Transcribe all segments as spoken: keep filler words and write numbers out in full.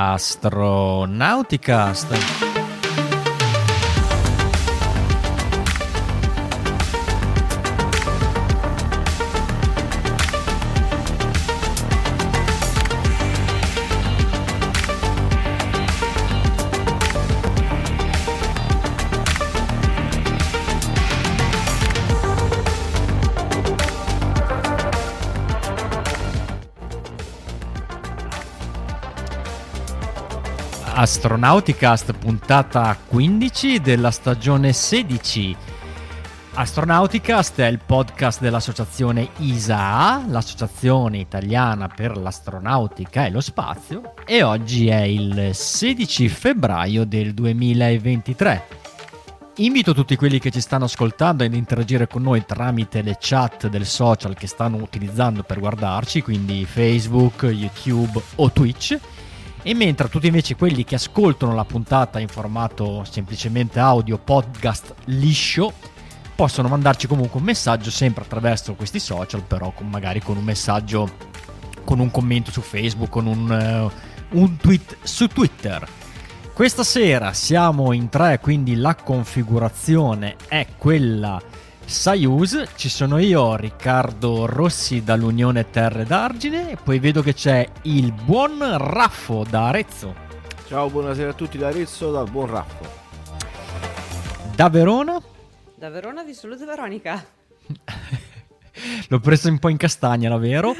Astronauticast. Astronauticast, puntata quindici della stagione sedici. Astronauticast è il podcast dell'associazione I S A A, l'associazione italiana per l'astronautica e lo spazio, e oggi è il sedici febbraio del duemilaventitré. Invito tutti quelli che ci stanno ascoltando ad interagire con noi tramite le chat del social che stanno utilizzando per guardarci, quindi Facebook, YouTube o Twitch. E mentre tutti invece quelli che ascoltano la puntata in formato semplicemente audio, podcast liscio, possono mandarci comunque un messaggio sempre attraverso questi social, però con, magari con un messaggio, con un commento su Facebook, con un, uh, un tweet su Twitter. Questa sera siamo in tre, quindi la configurazione è quella Soyuz. Ci sono io, Riccardo Rossi, dall'Unione Terre d'Argine, e poi vedo che c'è il buon Raffo da Arezzo. Ciao, buonasera a tutti da Arezzo, dal buon Raffo. Da Verona? Da Verona vi saluto, Veronica. L'ho preso un po' in castagna, davvero.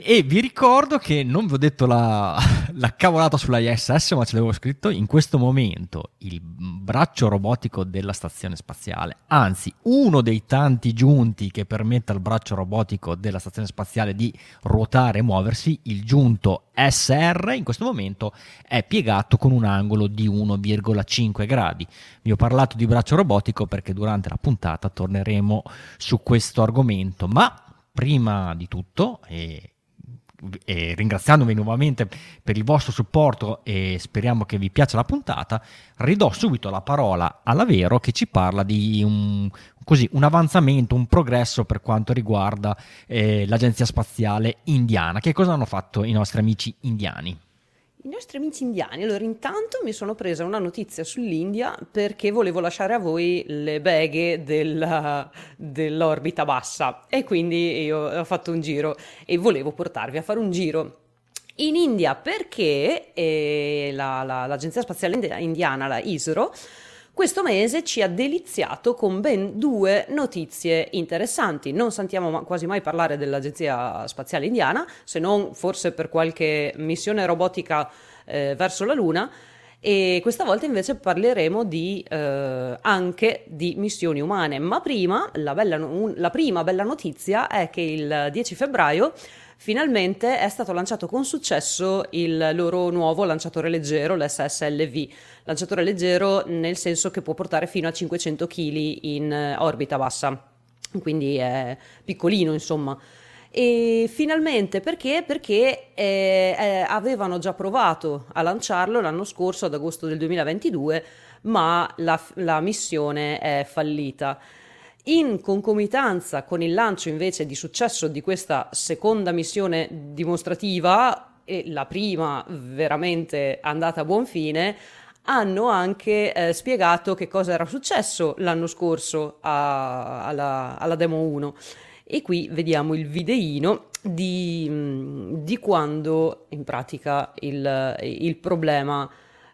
E vi ricordo che non vi ho detto la, la cavolata sulla I S S, ma ce l'avevo scritto. In questo momento il braccio robotico della stazione spaziale, anzi uno dei tanti giunti che permette al braccio robotico della stazione spaziale di ruotare e muoversi, il giunto S R, in questo momento è piegato con un angolo di uno virgola cinque gradi. Vi ho parlato di braccio robotico perché durante la puntata torneremo su questo argomento, ma prima di tutto e E ringraziandovi nuovamente per il vostro supporto e speriamo che vi piaccia la puntata, ridò subito la parola alla Vero che ci parla di un, così, un avanzamento, un progresso per quanto riguarda eh, l'Agenzia Spaziale Indiana. Che cosa hanno fatto i nostri amici indiani? I nostri amici indiani, allora intanto mi sono presa una notizia sull'India perché volevo lasciare a voi le beghe della, dell'orbita bassa, e quindi io ho fatto un giro e volevo portarvi a fare un giro in India perché eh, la, la, l'Agenzia Spaziale Indiana, la I S R O, questo mese ci ha deliziato con ben due notizie interessanti. Non sentiamo quasi mai parlare dell'Agenzia Spaziale Indiana, se non forse per qualche missione robotica eh, verso la Luna, e questa volta invece parleremo di, eh, anche di missioni umane. Ma prima, la, bella, la prima bella notizia è che il dieci febbraio finalmente è stato lanciato con successo il loro nuovo lanciatore leggero, l'S S L V. Lanciatore leggero nel senso che può portare fino a cinquecento chilogrammi in orbita bassa, quindi è piccolino, insomma. E finalmente perché? Perché eh, eh, avevano già provato a lanciarlo l'anno scorso, ad agosto del duemilaventidue, ma la, la missione è fallita. In concomitanza con il lancio invece di successo di questa seconda missione dimostrativa, e la prima veramente andata a buon fine, hanno anche eh, spiegato che cosa era successo l'anno scorso a, alla, alla Demo uno. E qui vediamo il videino di, di quando in pratica il, il problema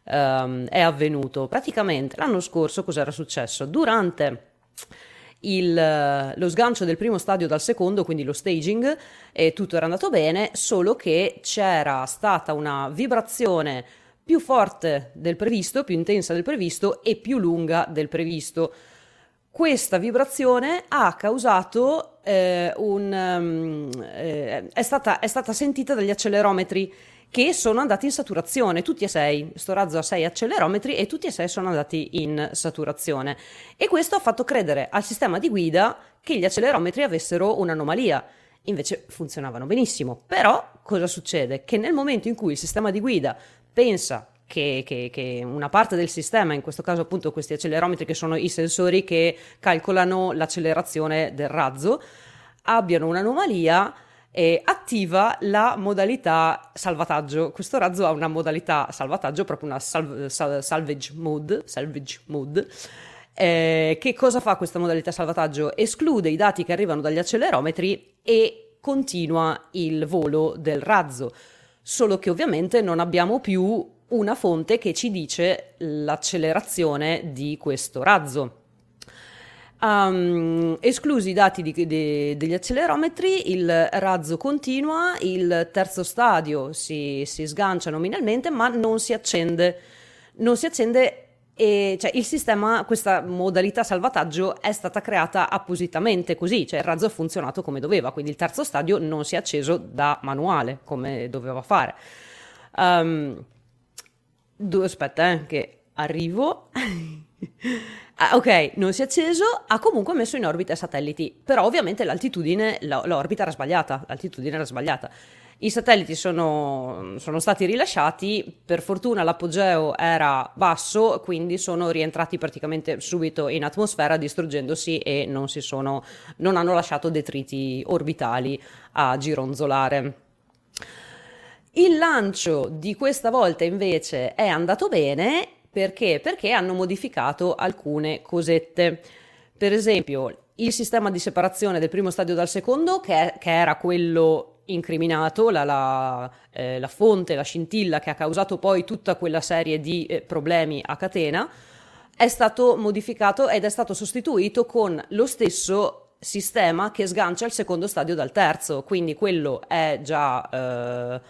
um, è avvenuto. Praticamente l'anno scorso cosa era successo? Durante Il, lo sgancio del primo stadio dal secondo, quindi lo staging, e tutto era andato bene, solo che c'era stata una vibrazione più forte del previsto, più intensa del previsto e più lunga del previsto. Questa vibrazione ha causato eh, un eh, è stata è stata sentita dagli accelerometri, che sono andati in saturazione, tutti e sei. Sto razzo ha sei accelerometri e tutti e sei sono andati in saturazione. E questo ha fatto credere al sistema di guida che gli accelerometri avessero un'anomalia. Invece funzionavano benissimo. Però cosa succede? Che nel momento in cui il sistema di guida pensa che, che, che una parte del sistema, in questo caso appunto questi accelerometri che sono i sensori che calcolano l'accelerazione del razzo, abbiano un'anomalia, eh, attiva la modalità salvataggio. Questo razzo ha una modalità salvataggio, proprio una salv- sal- salvage mode, salvage mode. Eh, che cosa fa questa modalità salvataggio? Esclude i dati che arrivano dagli accelerometri e continua il volo del razzo, solo che ovviamente non abbiamo più una fonte che ci dice l'accelerazione di questo razzo. Um, esclusi i dati di, de, degli accelerometri, il razzo continua, il terzo stadio si, si sgancia nominalmente, ma non si accende. Non si accende e cioè il sistema, questa modalità salvataggio è stata creata appositamente così, cioè il razzo ha funzionato come doveva, quindi il terzo stadio non si è acceso da manuale come doveva fare. Um, due, aspetta eh, che arrivo. Ah, ok, non si è acceso, ha comunque messo in orbita i satelliti, però ovviamente l'altitudine, la, l'orbita era sbagliata, l'altitudine era sbagliata. I satelliti sono, sono stati rilasciati, per fortuna l'apogeo era basso, quindi sono rientrati praticamente subito in atmosfera distruggendosi e non, si sono, non hanno lasciato detriti orbitali a gironzolare. Il lancio di questa volta invece è andato bene perché, perché hanno modificato alcune cosette. Per esempio il sistema di separazione del primo stadio dal secondo, che, che era quello incriminato, la, la, eh, la fonte, la scintilla che ha causato poi tutta quella serie di eh, problemi a catena, è stato modificato ed è stato sostituito con lo stesso sistema che sgancia il secondo stadio dal terzo, quindi quello è già eh,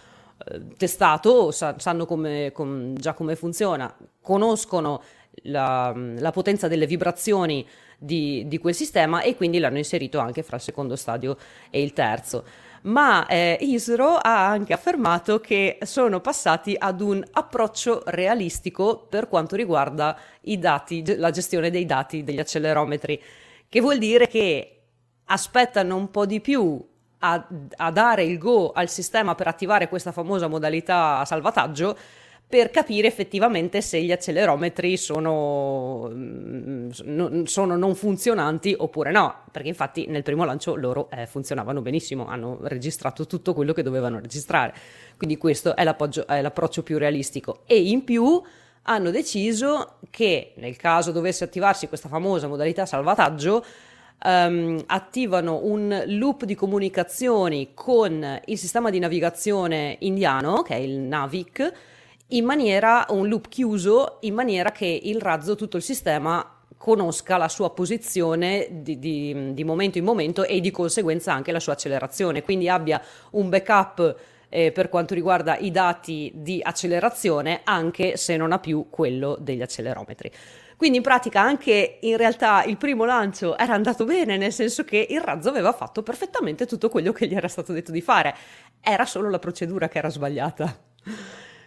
testato, sa, sanno come, com, già come funziona, conoscono la, la potenza delle vibrazioni di, di quel sistema e quindi l'hanno inserito anche fra il secondo stadio e il terzo. Ma eh, I S R O ha anche affermato che sono passati ad un approccio realistico per quanto riguarda i dati, la gestione dei dati degli accelerometri, che vuol dire che aspettano un po' di più a, a dare il go al sistema per attivare questa famosa modalità salvataggio, per capire effettivamente se gli accelerometri sono, sono non funzionanti oppure no, perché infatti nel primo lancio loro eh, funzionavano benissimo, hanno registrato tutto quello che dovevano registrare, quindi questo è, è l'approccio più realistico. E in più hanno deciso che nel caso dovesse attivarsi questa famosa modalità salvataggio, Um, attivano un loop di comunicazioni con il sistema di navigazione indiano, che è il Navic, in maniera, un loop chiuso, in maniera che il razzo, tutto il sistema, conosca la sua posizione di, di, di momento in momento e di conseguenza anche la sua accelerazione, quindi abbia un backup eh, per quanto riguarda i dati di accelerazione, anche se non ha più quello degli accelerometri. Quindi in pratica anche in realtà il primo lancio era andato bene, nel senso che il razzo aveva fatto perfettamente tutto quello che gli era stato detto di fare, era solo la procedura che era sbagliata.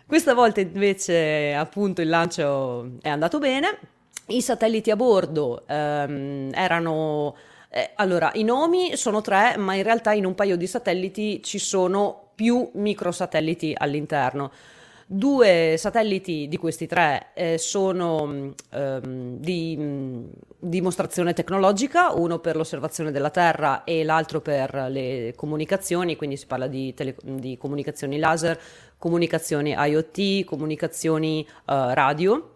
Questa volta invece appunto il lancio è andato bene, i satelliti a bordo ehm, erano... Eh, allora i nomi sono tre, ma in realtà in un paio di satelliti ci sono più microsatelliti all'interno. Due satelliti di questi tre eh, sono ehm, di mh, dimostrazione tecnologica, uno per l'osservazione della Terra e l'altro per le comunicazioni, quindi si parla di, tele, di comunicazioni laser, comunicazioni IoT, comunicazioni eh, radio.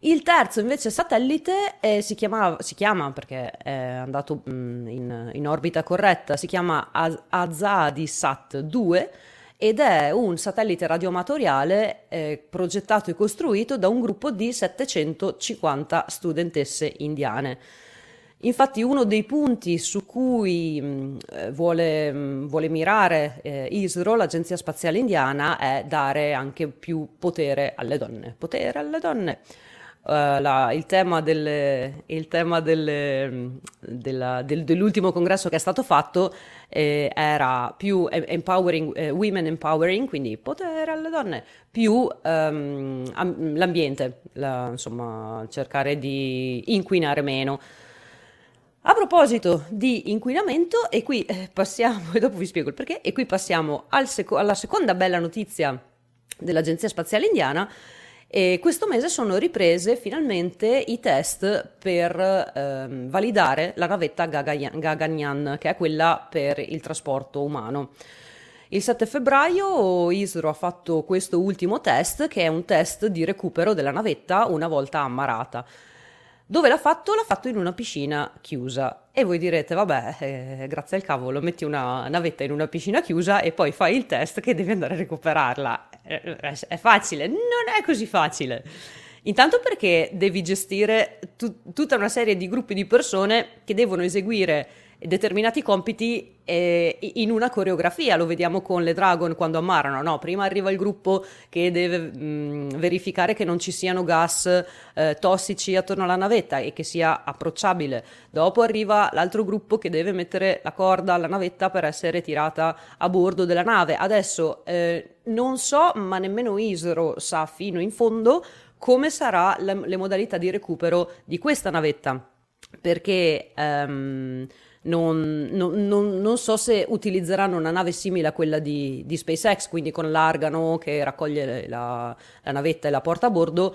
Il terzo invece satellite eh, si, chiamava, si chiama, perché è andato mh, in, in orbita corretta, si chiama Azadi SAT due ed è un satellite radioamatoriale eh, progettato e costruito da un gruppo di settecentocinquanta studentesse indiane. Infatti uno dei punti su cui mh, vuole, mh, vuole mirare eh, I S R O, l'Agenzia Spaziale Indiana, è dare anche più potere alle donne. Potere alle donne. Uh, la, il tema, delle, il tema delle, della, del, dell'ultimo congresso che è stato fatto eh, era più empowering, eh, women empowering, quindi potere alle donne, più um, am, l'ambiente, la, insomma cercare di inquinare meno. A proposito di inquinamento, e qui passiamo, e dopo vi spiego il perché, e qui passiamo al seco- alla seconda bella notizia dell'Agenzia Spaziale Indiana, E questo mese sono riprese finalmente i test per ehm, validare la navetta Gaganyaan, che è quella per il trasporto umano. Il sette febbraio I S R O ha fatto questo ultimo test, che è un test di recupero della navetta una volta ammarrata. Dove l'ha fatto? L'ha fatto in una piscina chiusa. E voi direte, vabbè, eh, grazie al cavolo, metti una navetta in una piscina chiusa e poi fai il test che devi andare a recuperarla. È facile? Non è così facile. Intanto perché devi gestire tut- tutta una serie di gruppi di persone che devono eseguire determinati compiti eh, in una coreografia. Lo vediamo con le Dragon quando ammarrano, no? Prima arriva il gruppo che deve mh, verificare che non ci siano gas eh, tossici attorno alla navetta e che sia approcciabile. Dopo arriva l'altro gruppo che deve mettere la corda alla navetta per essere tirata a bordo della nave. Adesso eh, non so, ma nemmeno I S R O sa fino in fondo come sarà le, le modalità di recupero di questa navetta, perché um, Non, non, non so se utilizzeranno una nave simile a quella di, di SpaceX, quindi con l'argano che raccoglie la, la navetta e la porta a bordo,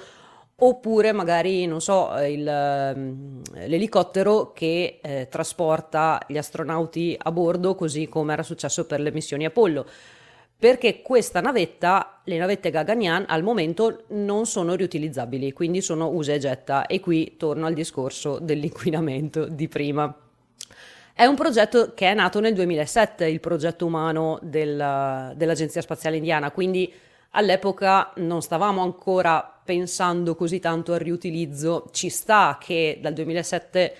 oppure magari, non so, il, l'elicottero che eh, trasporta gli astronauti a bordo, così come era successo per le missioni Apollo. Perché questa navetta, le navette Gaganyaan, al momento non sono riutilizzabili, quindi sono usa e getta. E qui torno al discorso dell'inquinamento di prima. È un progetto che è nato nel duemilasette, il progetto umano del, dell'Agenzia Spaziale Indiana, quindi all'epoca non stavamo ancora pensando così tanto al riutilizzo. Ci sta che dal duemilasette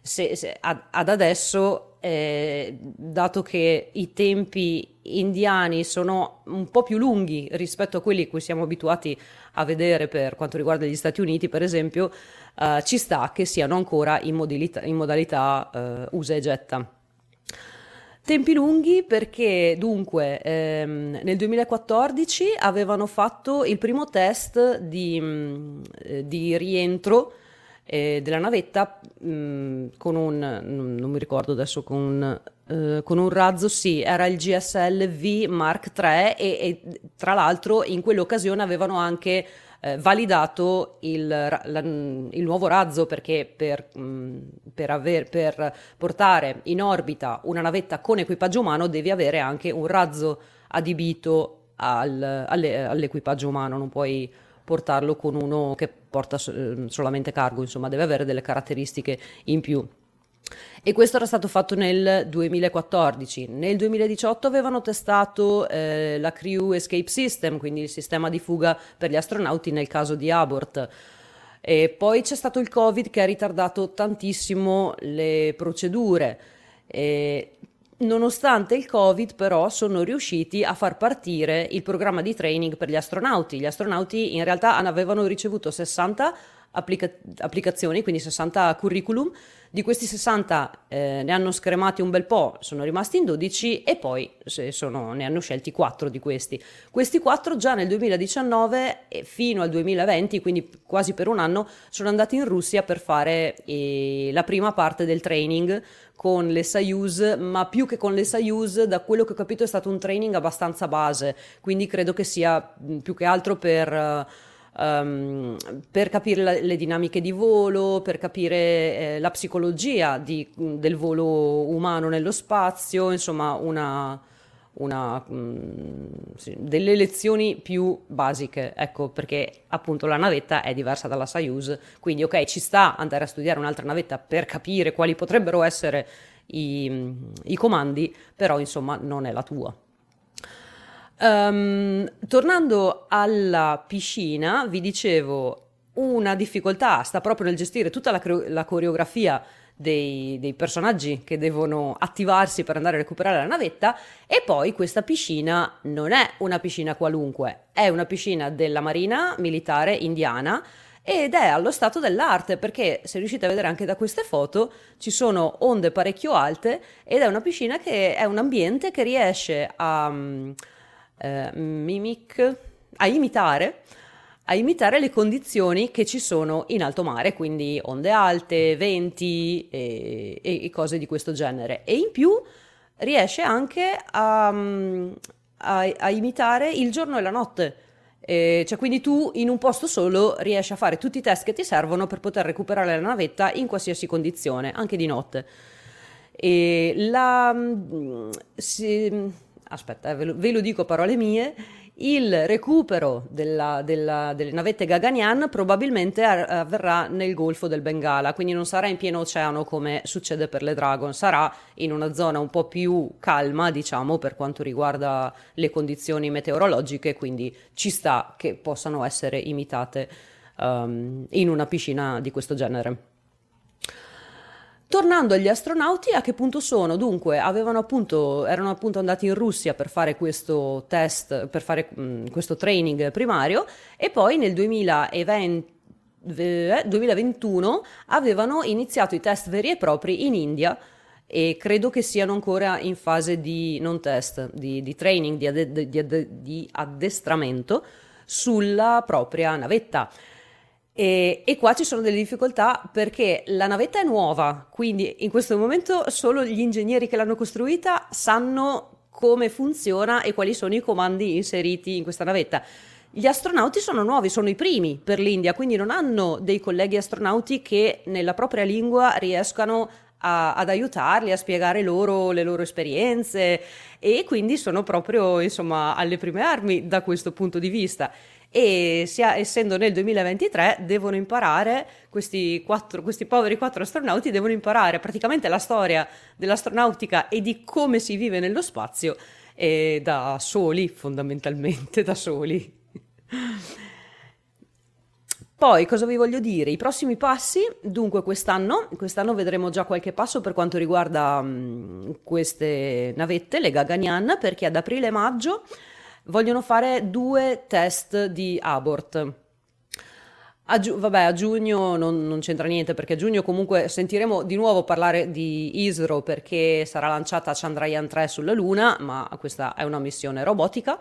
se, se, ad, ad adesso, eh, dato che i tempi indiani sono un po' più lunghi rispetto a quelli a cui siamo abituati a vedere per quanto riguarda gli Stati Uniti, per esempio, Uh, ci sta che siano ancora in, modalità, in modalità uh, usa e getta. Tempi lunghi perché dunque ehm, nel duemilaquattordici avevano fatto il primo test di, mh, di rientro eh, della navetta mh, con un, non, non mi ricordo adesso, con un, eh, con un razzo, sì, era il G S L V Mark tre, e, e tra l'altro in quell'occasione avevano anche validato il, la, il nuovo razzo, perché per, per, aver, per portare in orbita una navetta con equipaggio umano devi avere anche un razzo adibito al, alle, all'equipaggio umano, non puoi portarlo con uno che porta solamente cargo, insomma deve avere delle caratteristiche in più. E questo era stato fatto nel duemilaquattordici. Nel duemiladiciotto avevano testato eh, la Crew Escape System, quindi il sistema di fuga per gli astronauti nel caso di abort. E poi c'è stato il Covid che ha ritardato tantissimo le procedure. E nonostante il Covid, però, sono riusciti a far partire il programma di training per gli astronauti. Gli astronauti in realtà avevano ricevuto sessanta applica- applicazioni, quindi sessanta curriculum. Di questi sessanta eh, ne hanno scremati un bel po', sono rimasti in dodici e poi se sono, ne hanno scelti quattro di questi. Questi quattro già nel duemiladiciannove e fino al duemilaventi, quindi quasi per un anno, sono andati in Russia per fare eh, la prima parte del training con le Soyuz, ma più che con le Soyuz, da quello che ho capito è stato un training abbastanza base, quindi credo che sia più che altro per... Eh, Um, per capire la, le dinamiche di volo, per capire eh, la psicologia di, del volo umano nello spazio, insomma una, una, um, sì, delle lezioni più basiche, ecco, perché appunto la navetta è diversa dalla Soyuz, quindi ok, ci sta andare a studiare un'altra navetta per capire quali potrebbero essere i, i comandi, però insomma non è la tua. Um, tornando alla piscina, vi dicevo, una difficoltà sta proprio nel gestire tutta la, cre- la coreografia dei, dei personaggi che devono attivarsi per andare a recuperare la navetta. E poi questa piscina non è una piscina qualunque, è una piscina della Marina Militare Indiana ed è allo stato dell'arte, perché se riuscite a vedere anche da queste foto ci sono onde parecchio alte ed è una piscina che è un ambiente che riesce a... Um, Uh, mimic a imitare a imitare le condizioni che ci sono in alto mare, quindi onde alte, venti e, e cose di questo genere, e in più riesce anche a, a, a imitare il giorno e la notte, Eh, cioè quindi tu in un posto solo riesci a fare tutti i test che ti servono per poter recuperare la navetta in qualsiasi condizione, anche di notte. E la, si, aspetta, eh, ve, lo, ve lo dico a parole mie, il recupero della, della, delle navette Gaganyaan probabilmente avverrà nel Golfo del Bengala, quindi non sarà in pieno oceano come succede per le Dragon, sarà in una zona un po' più calma, diciamo, per quanto riguarda le condizioni meteorologiche, quindi ci sta che possano essere imitate um, in una piscina di questo genere. Tornando agli astronauti, a che punto sono? Dunque, avevano appunto, erano appunto andati in Russia per fare questo test, per fare mh, questo training primario, e poi nel duemilaventi, duemilaventuno avevano iniziato i test veri e propri in India, e credo che siano ancora in fase di non test, di, di training, di, adde, di, adde, di addestramento sulla propria navetta. E, e qua ci sono delle difficoltà perché la navetta è nuova, quindi in questo momento solo gli ingegneri che l'hanno costruita sanno come funziona e quali sono i comandi inseriti in questa navetta. Gli astronauti sono nuovi, sono i primi per l'India, quindi non hanno dei colleghi astronauti che nella propria lingua riescano a, ad aiutarli, a spiegare loro le loro esperienze, e quindi sono proprio, insomma, alle prime armi da questo punto di vista. E sia, essendo nel duemilaventitré devono imparare, questi, quattro, questi poveri quattro astronauti devono imparare praticamente la storia dell'astronautica e di come si vive nello spazio, eh, da soli, fondamentalmente da soli. Poi cosa vi voglio dire? I prossimi passi, dunque quest'anno, quest'anno vedremo già qualche passo per quanto riguarda mh, queste navette, le Gaganyaan, perché ad aprile e maggio vogliono fare due test di abort. A giu- vabbè, a giugno non, non c'entra niente, perché a giugno comunque sentiremo di nuovo parlare di I S R O, perché sarà lanciata Chandrayaan tre sulla Luna, ma questa è una missione robotica.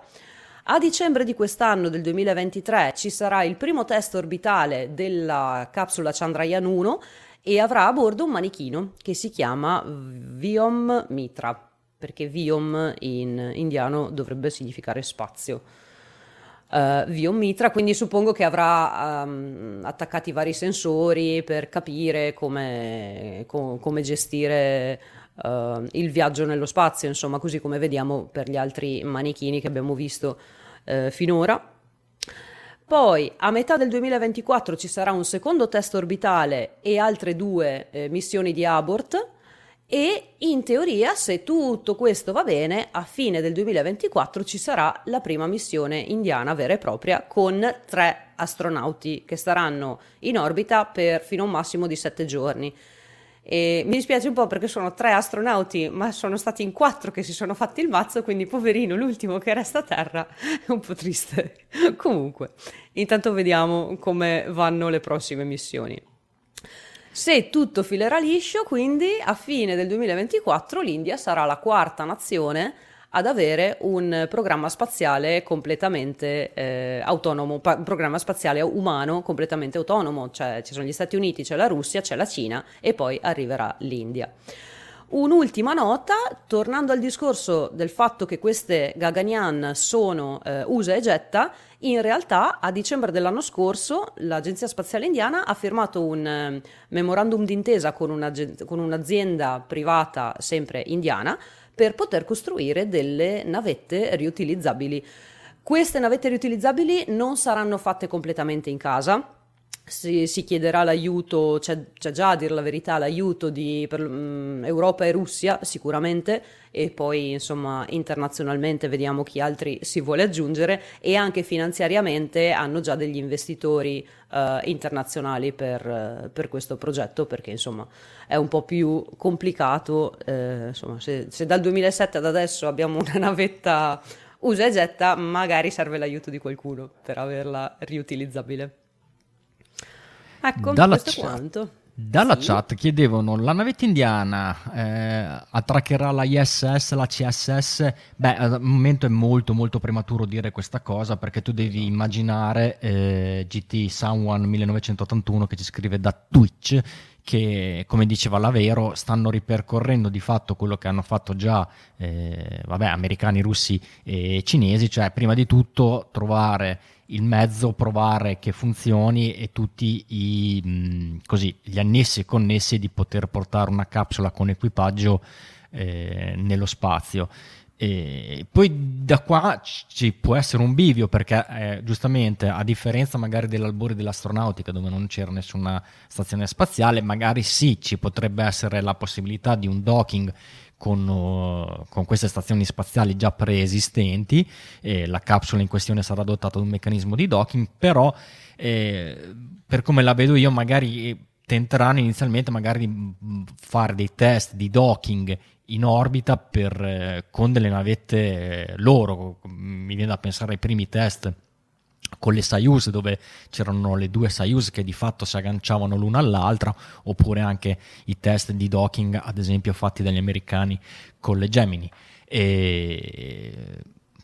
A dicembre di quest'anno, del duemilaventitré, ci sarà il primo test orbitale della capsula Chandrayaan uno e avrà a bordo un manichino che si chiama Vyom Mitra, perché Vyom in indiano dovrebbe significare spazio. Uh, Vyom Mitra, quindi suppongo che avrà um, attaccati vari sensori per capire come, com- come gestire uh, il viaggio nello spazio, insomma, così come vediamo per gli altri manichini che abbiamo visto uh, finora. Poi a metà del duemilaventiquattro ci sarà un secondo test orbitale e altre due eh, missioni di abort. E in teoria, se tutto questo va bene, a fine del duemilaventiquattro ci sarà la prima missione indiana vera e propria con tre astronauti che staranno in orbita per fino a un massimo di sette giorni. E mi dispiace un po' perché sono tre astronauti, ma sono stati in quattro che si sono fatti il mazzo, quindi poverino l'ultimo che resta a terra è un po' triste. Comunque, intanto vediamo come vanno le prossime missioni. Se tutto filerà liscio, quindi a fine del duemilaventiquattro l'India sarà la quarta nazione ad avere un programma spaziale completamente eh, autonomo, pa- programma spaziale umano completamente autonomo, cioè ci sono gli Stati Uniti, c'è la Russia, c'è la Cina e poi arriverà l'India. Un'ultima nota, tornando al discorso del fatto che queste Gaganyaan sono eh, usa e getta, in realtà a dicembre dell'anno scorso l'Agenzia Spaziale Indiana ha firmato un eh, memorandum d'intesa con, una, con un'azienda privata sempre indiana per poter costruire delle navette riutilizzabili. Queste navette riutilizzabili non saranno fatte completamente in casa. Si, si chiederà l'aiuto, c'è, c'è già a dire la verità l'aiuto di per, um, Europa e Russia sicuramente, e poi insomma internazionalmente vediamo chi altri si vuole aggiungere, e anche finanziariamente hanno già degli investitori uh, internazionali per, uh, per questo progetto, perché insomma è un po' più complicato, eh, insomma se, se dal duemilasette ad adesso abbiamo una navetta usa e getta, magari serve l'aiuto di qualcuno per averla riutilizzabile. Ecco, dalla questo chat, quanto. Dalla sì. Chat chiedevano, la navetta indiana eh, attraccherà la I S S, la C S S? Beh, al momento è molto molto prematuro dire questa cosa, perché tu devi immaginare eh, G T Someone millenovecentottantuno che ci scrive da Twitch, che come diceva Lavero stanno ripercorrendo di fatto quello che hanno fatto già eh, vabbè, americani, russi e cinesi, cioè prima di tutto trovare il mezzo, provare che funzioni e tutti i, mh, così, gli annessi e connessi di poter portare una capsula con equipaggio eh, nello spazio. E poi da qua ci può essere un bivio, perché eh, giustamente, a differenza magari dell'albore dell'astronautica, dove non c'era nessuna stazione spaziale, magari sì, ci potrebbe essere la possibilità di un docking con, uh, con queste stazioni spaziali già preesistenti, e la capsula in questione sarà dotata di un meccanismo di docking, però eh, per come la vedo io magari tenteranno inizialmente magari di fare dei test di docking in orbita per, eh, con delle navette eh, loro. Mi viene da pensare ai primi test con le Soyuz, dove c'erano le due Soyuz che di fatto si agganciavano l'una all'altra, oppure anche i test di docking ad esempio fatti dagli americani con le Gemini. E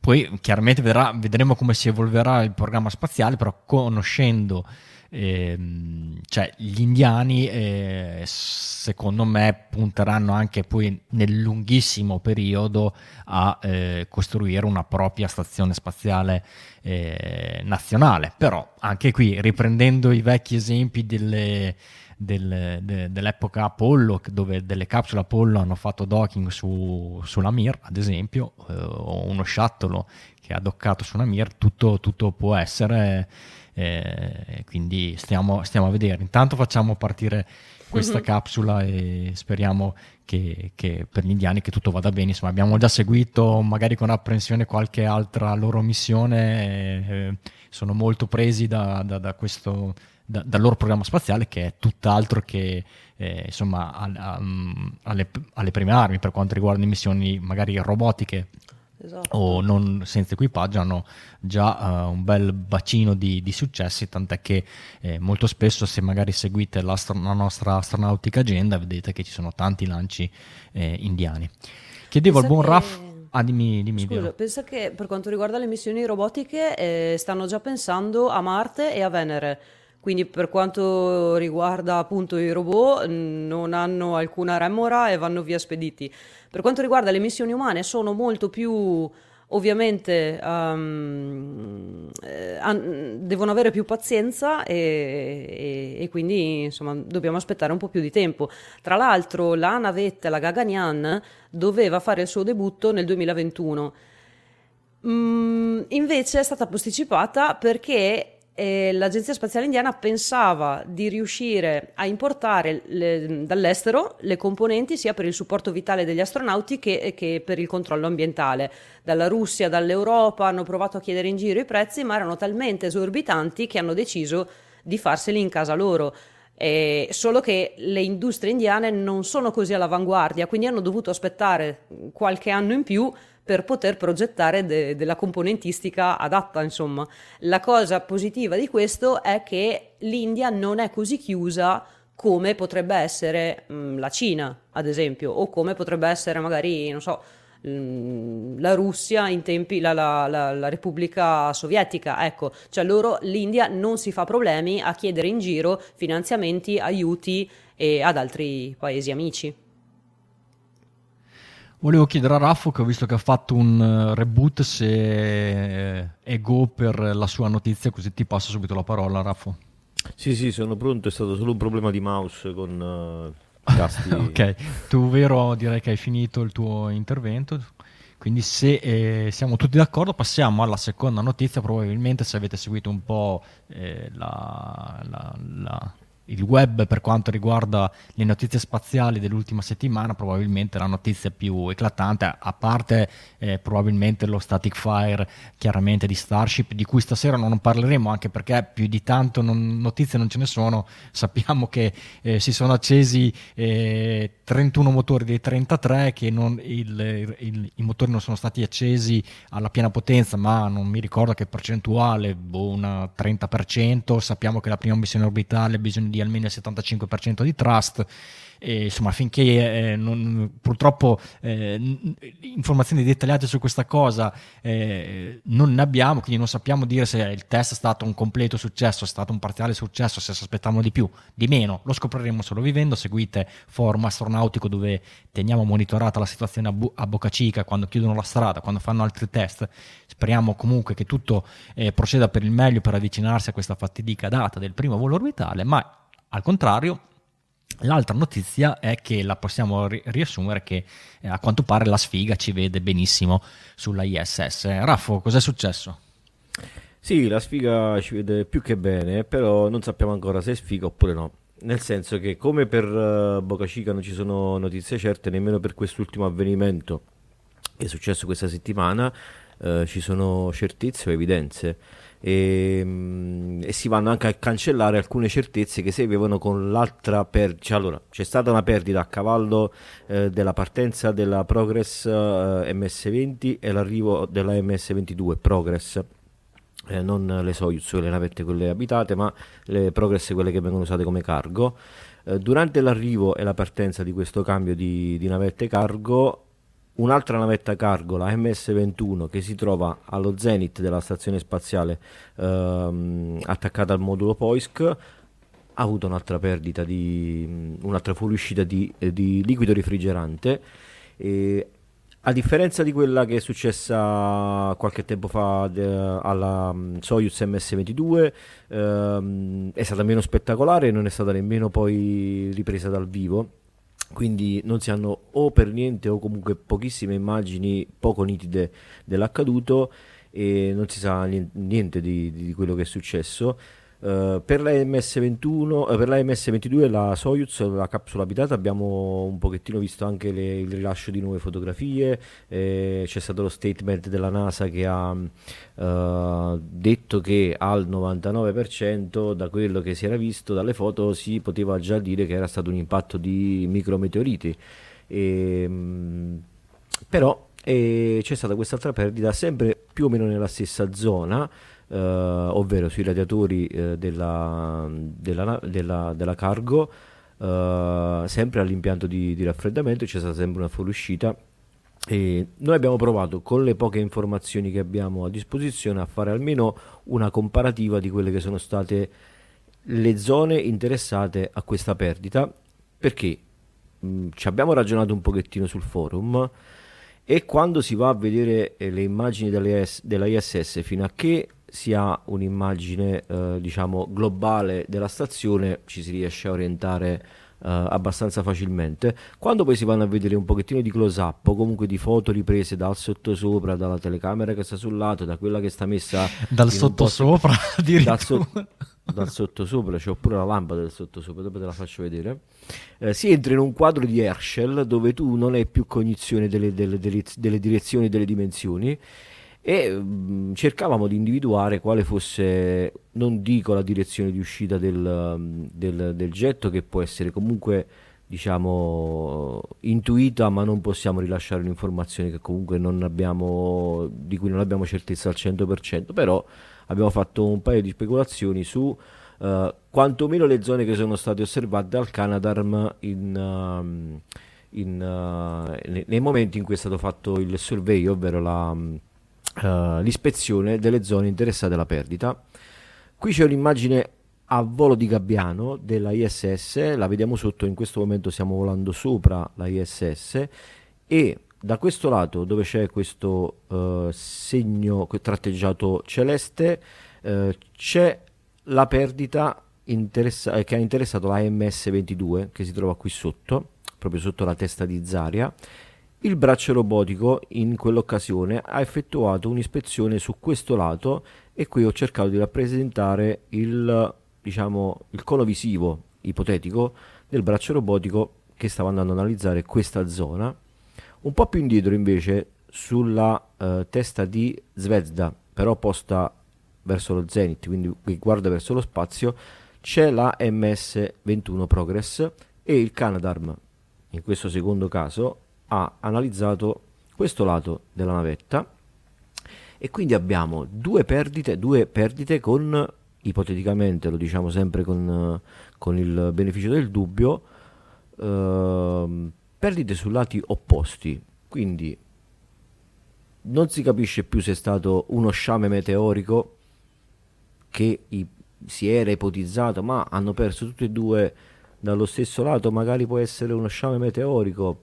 poi chiaramente vedrà, vedremo come si evolverà il programma spaziale, però conoscendo Eh, cioè gli indiani eh, secondo me punteranno anche poi nel lunghissimo periodo a eh, costruire una propria stazione spaziale eh, nazionale. Però anche qui, riprendendo i vecchi esempi delle, delle, de, dell'epoca Apollo, dove delle capsule Apollo hanno fatto docking su, sulla Mir ad esempio, eh, o uno shuttle che ha doccato su una Mir, tutto, tutto può essere. Eh, quindi stiamo, stiamo a vedere. Intanto facciamo partire questa mm-hmm. capsula e speriamo che, che per gli indiani che tutto vada bene. Insomma, abbiamo già seguito magari con apprensione qualche altra loro missione, eh, sono molto presi da, da, da questo, da, dal loro programma spaziale, che è tutt'altro che eh, insomma a, a, alle, alle prime armi per quanto riguarda le missioni magari robotiche. Esatto. O non senza equipaggio. Hanno già uh, un bel bacino di, di successi, tant'è che eh, molto spesso, se magari seguite la nostra astronautica agenda, vedete che ci sono tanti lanci eh, indiani. Chiedevo pensa al buon che... Raff ah, dimmi, dimmi, scusa, pensa che per quanto riguarda le missioni robotiche eh, stanno già pensando a Marte e a Venere, quindi per quanto riguarda appunto i robot non hanno alcuna remora e vanno via spediti. Per quanto riguarda le missioni umane, sono molto più, ovviamente um, eh, an- devono avere più pazienza e, e, e quindi insomma dobbiamo aspettare un po' più di tempo. Tra l'altro la navetta, la Gaganyaan, doveva fare il suo debutto nel duemilaventuno, mm, invece è stata posticipata perché l'Agenzia Spaziale Indiana pensava di riuscire a importare le, dall'estero le componenti sia per il supporto vitale degli astronauti che, che per il controllo ambientale. Dalla Russia, dall'Europa hanno provato a chiedere in giro i prezzi, ma erano talmente esorbitanti che hanno deciso di farseli in casa loro. Eh, solo che le industrie indiane non sono così all'avanguardia, quindi hanno dovuto aspettare qualche anno in più per poter progettare de- della componentistica adatta, insomma. La cosa positiva di questo è che l'India non è così chiusa come potrebbe essere mh, la Cina, ad esempio, o come potrebbe essere magari, non so, mh, la Russia in tempi, la, la, la, la Repubblica Sovietica, ecco. Cioè loro, l'India non si fa problemi a chiedere in giro finanziamenti, aiuti e ad altri paesi amici. Volevo chiedere a Raffo, che ho visto che ha fatto un reboot, se è go per la sua notizia, così ti passo subito la parola, Raffo. Sì, sì, sono pronto, è stato solo un problema di mouse con uh, tasti. Ok, tu Vero direi che hai finito il tuo intervento, quindi se eh, siamo tutti d'accordo passiamo alla seconda notizia. Probabilmente se avete seguito un po' eh, la... la, la... il web per quanto riguarda le notizie spaziali dell'ultima settimana, probabilmente la notizia più eclatante, a parte eh, probabilmente lo static fire chiaramente di Starship, di cui stasera non parleremo, anche perché più di tanto non, notizie non ce ne sono. Sappiamo che eh, si sono accesi eh, trentuno motori dei trentatré, che non, il, il, i motori non sono stati accesi alla piena potenza, ma non mi ricordo che percentuale, boh, una trenta per cento. Sappiamo che la prima missione orbitale ha bisogno di di almeno il settantacinque per cento di thrust. E, insomma, finché eh, non, purtroppo eh, informazioni dettagliate su questa cosa eh, non ne abbiamo, quindi non sappiamo dire se il test è stato un completo successo, è stato un parziale successo, se si aspettavano di più, di meno. Lo scopriremo solo vivendo. Seguite Forum Astronautico, dove teniamo monitorata la situazione a, bu- a Bocca Cica, quando chiudono la strada, quando fanno altri test. Speriamo comunque che tutto eh, proceda per il meglio per avvicinarsi a questa fatidica data del primo volo orbitale, ma al contrario l'altra notizia è che la possiamo ri- riassumere che eh, a quanto pare la sfiga ci vede benissimo sulla I S S. Raffo, cos'è successo? Sì, la sfiga ci vede più che bene, però non sappiamo ancora se è sfiga oppure no. Nel senso che, come per uh, Bocca Cica non ci sono notizie certe, nemmeno per quest'ultimo avvenimento che è successo questa settimana uh, ci sono certezze o evidenze. E, e si vanno anche a cancellare alcune certezze che si avevano con l'altra perdita. Cioè, allora, c'è stata una perdita a cavallo eh, della partenza della Progress eh, emme esse venti e l'arrivo della emme esse ventidue Progress, eh, non le Soyuz, le navette quelle abitate, ma le Progress, quelle che vengono usate come cargo. Eh, durante l'arrivo e la partenza di questo cambio di, di navette cargo, un'altra navetta cargo, la emme esse ventuno, che si trova allo zenit della stazione spaziale ehm, attaccata al modulo P O I S C, ha avuto un'altra perdita, di, un'altra fuoriuscita di, di liquido refrigerante. E, a differenza di quella che è successa qualche tempo fa de, alla Soyuz emme esse ventidue, ehm, è stata meno spettacolare e non è stata nemmeno poi ripresa dal vivo. Quindi non si hanno o per niente o comunque pochissime immagini poco nitide dell'accaduto e non si sa niente di, di quello che è successo. Uh, per la emme esse ventuno, eh, per la emme esse ventidue e la Soyuz, la capsula abitata, abbiamo un pochettino visto anche le, il rilascio di nuove fotografie. Eh, c'è stato lo statement della NASA che ha uh, detto che al novantanove per cento, da quello che si era visto dalle foto, si poteva già dire che era stato un impatto di micrometeoriti. E, mh, però e c'è stata quest'altra perdita sempre più o meno nella stessa zona, Uh, ovvero sui radiatori uh, della, della, della, della cargo, uh, sempre all'impianto di, di raffreddamento. C'è stata sempre una fuoriuscita e noi abbiamo provato, con le poche informazioni che abbiamo a disposizione, a fare almeno una comparativa di quelle che sono state le zone interessate a questa perdita, perché mh, ci abbiamo ragionato un pochettino sul forum. E quando si va a vedere eh, le immagini dell'I S S, della I S S, fino a che si ha un'immagine eh, diciamo globale della stazione, ci si riesce a orientare eh, abbastanza facilmente. Quando poi si vanno a vedere un pochettino di close up o comunque di foto riprese dal sottosopra, dalla telecamera che sta sul lato, da quella che sta messa dal sottosopra, dal, so- dal sottosopra, c'è cioè, oppure la lampada del sottosopra, dopo te la faccio vedere, eh, si entra in un quadro di Herschel dove tu non hai più cognizione delle, delle, delle, delle direzioni, delle dimensioni. E mh, cercavamo di individuare quale fosse, non dico la direzione di uscita del, del, del getto, che può essere comunque diciamo intuita, ma non possiamo rilasciare un'informazione che comunque non abbiamo, di cui non abbiamo certezza al cento per cento, però abbiamo fatto un paio di speculazioni su uh, quantomeno le zone che sono state osservate dal Canadarm in, uh, in, uh, nei, nei momenti in cui è stato fatto il survey, ovvero la Uh, l'ispezione delle zone interessate alla perdita. Qui c'è un'immagine a volo di gabbiano della I S S, la vediamo sotto, in questo momento stiamo volando sopra la I S S e da questo lato dove c'è questo uh, segno tratteggiato celeste uh, c'è la perdita interessa- che ha interessato la emme esse ventidue, che si trova qui sotto, proprio sotto la testa di Zaria. Il braccio robotico in quell'occasione ha effettuato un'ispezione su questo lato e qui ho cercato di rappresentare il, diciamo, il cono visivo ipotetico del braccio robotico che stava andando ad analizzare questa zona. Un po' più indietro invece, sulla eh, testa di Zvezda, però posta verso lo zenit, quindi che guarda verso lo spazio, c'è la emme esse ventuno Progress e il Canadarm, in questo secondo caso, ha analizzato questo lato della navetta e quindi abbiamo due perdite, due perdite con, ipoteticamente, lo diciamo sempre con, con il beneficio del dubbio, eh, perdite su lati opposti, quindi non si capisce più se è stato uno sciame meteorico che i, si era ipotizzato, ma hanno perso tutti e due dallo stesso lato, magari può essere uno sciame meteorico,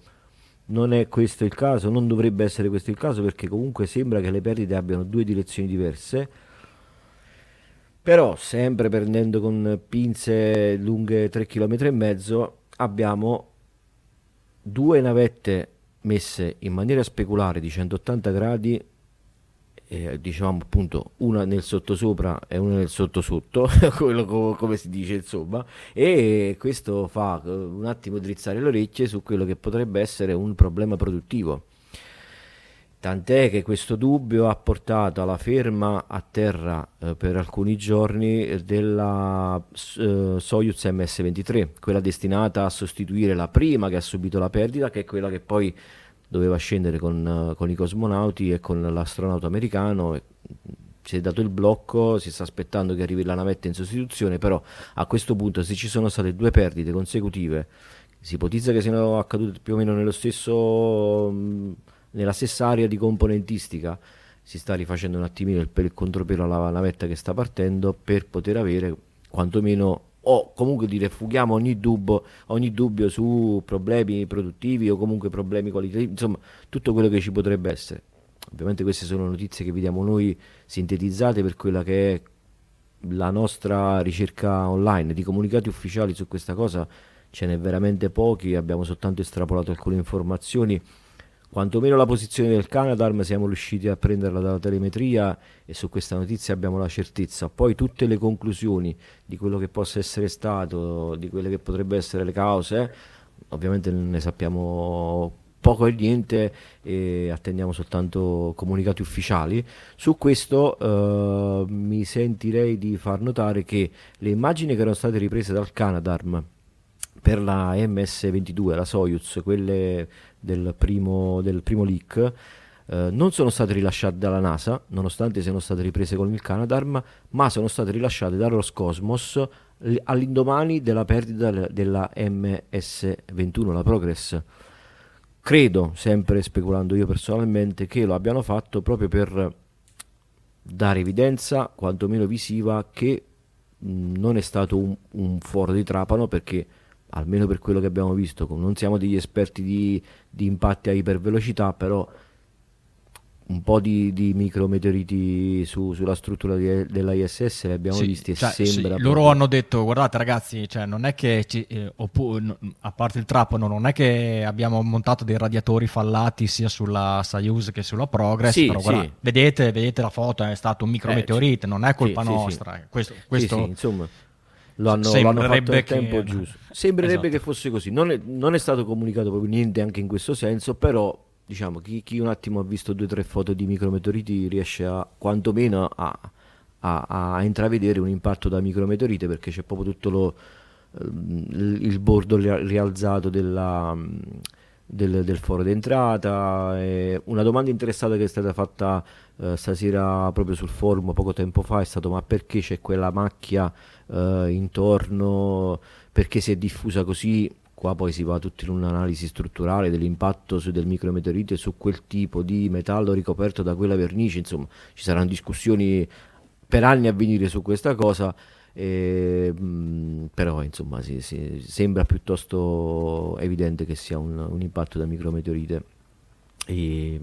non è questo il caso, non dovrebbe essere questo il caso, perché comunque sembra che le perdite abbiano due direzioni diverse, però sempre prendendo con pinze lunghe tre virgola cinque chilometri, abbiamo due navette messe in maniera speculare di centottanta gradi, eh, dicevamo appunto una nel sottosopra e una nel sottosotto, quello co- come si dice insomma, e questo fa un attimo drizzare le orecchie su quello che potrebbe essere un problema produttivo, tant'è che questo dubbio ha portato alla ferma a terra eh, per alcuni giorni della eh, Soyuz emme esse ventitré, quella destinata a sostituire la prima che ha subito la perdita, che è quella che poi doveva scendere con, con i cosmonauti e con l'astronauta americano. Si è dato il blocco, si sta aspettando che arrivi la navetta in sostituzione, però a questo punto, se ci sono state due perdite consecutive, si ipotizza che siano accadute più o meno nello stesso, nella stessa area di componentistica, si sta rifacendo un attimino il, il contropelo alla navetta che sta partendo, per poter avere quantomeno, o comunque dire, fughiamo ogni dubbio, ogni dubbio su problemi produttivi o comunque problemi qualitativi, insomma tutto quello che ci potrebbe essere. Ovviamente queste sono notizie che vi diamo noi sintetizzate per quella che è la nostra ricerca online, di comunicati ufficiali su questa cosa ce n'è veramente pochi, abbiamo soltanto estrapolato alcune informazioni, quantomeno la posizione del Canadarm siamo riusciti a prenderla dalla telemetria e su questa notizia abbiamo la certezza, poi tutte le conclusioni di quello che possa essere stato, di quelle che potrebbero essere le cause, ovviamente ne sappiamo poco e niente e attendiamo soltanto comunicati ufficiali. Su questo eh, mi sentirei di far notare che le immagini che erano state riprese dal Canadarm per la emme esse ventidue, la Soyuz, quelle del primo, del primo leak, eh, non sono state rilasciate dalla NASA, nonostante siano state riprese con il Canadarm, ma sono state rilasciate da Roscosmos all'indomani della perdita della emme esse ventuno, la Progress. Credo, sempre speculando io personalmente, che lo abbiano fatto proprio per dare evidenza, quantomeno visiva, che mh, non è stato un, un foro di Trapano, perché almeno per quello che abbiamo visto, non siamo degli esperti di, di impatti a ipervelocità, però un po' di, di micrometeoriti su, sulla struttura di, dell'I S S li abbiamo sì, visti, cioè, e sembra sì, loro proprio... hanno detto guardate ragazzi, cioè, non è che ci, eh, oppu- n- a parte il trapano, non è che abbiamo montato dei radiatori fallati sia sulla Soyuz che sulla Progress, sì, però, sì. Guarda, vedete, vedete la foto, è stato un micrometeorite, eh, non è colpa sì, nostra sì, sì. questo, questo... Sì, sì, insomma Lo hanno, lo hanno fatto il tempo che... giusto. Sembrerebbe esatto. che fosse così. Non è, non è stato comunicato proprio niente anche in questo senso, però diciamo chi, chi un attimo ha visto due o tre foto di micrometeoriti riesce a quantomeno a, a, a intravedere un impatto da micrometeorite, perché c'è proprio tutto lo, il bordo rialzato della, del, del foro d'entrata. E una domanda interessata che è stata fatta eh, stasera proprio sul forum poco tempo fa è stato: ma perché c'è quella macchia Uh, intorno, perché si è diffusa così? Qua poi si va tutto in un'analisi strutturale dell'impatto su, del micrometeorite e su quel tipo di metallo ricoperto da quella vernice, insomma ci saranno discussioni per anni a venire su questa cosa, eh, mh, però insomma si, si, sembra piuttosto evidente che sia un, un impatto da micrometeorite. E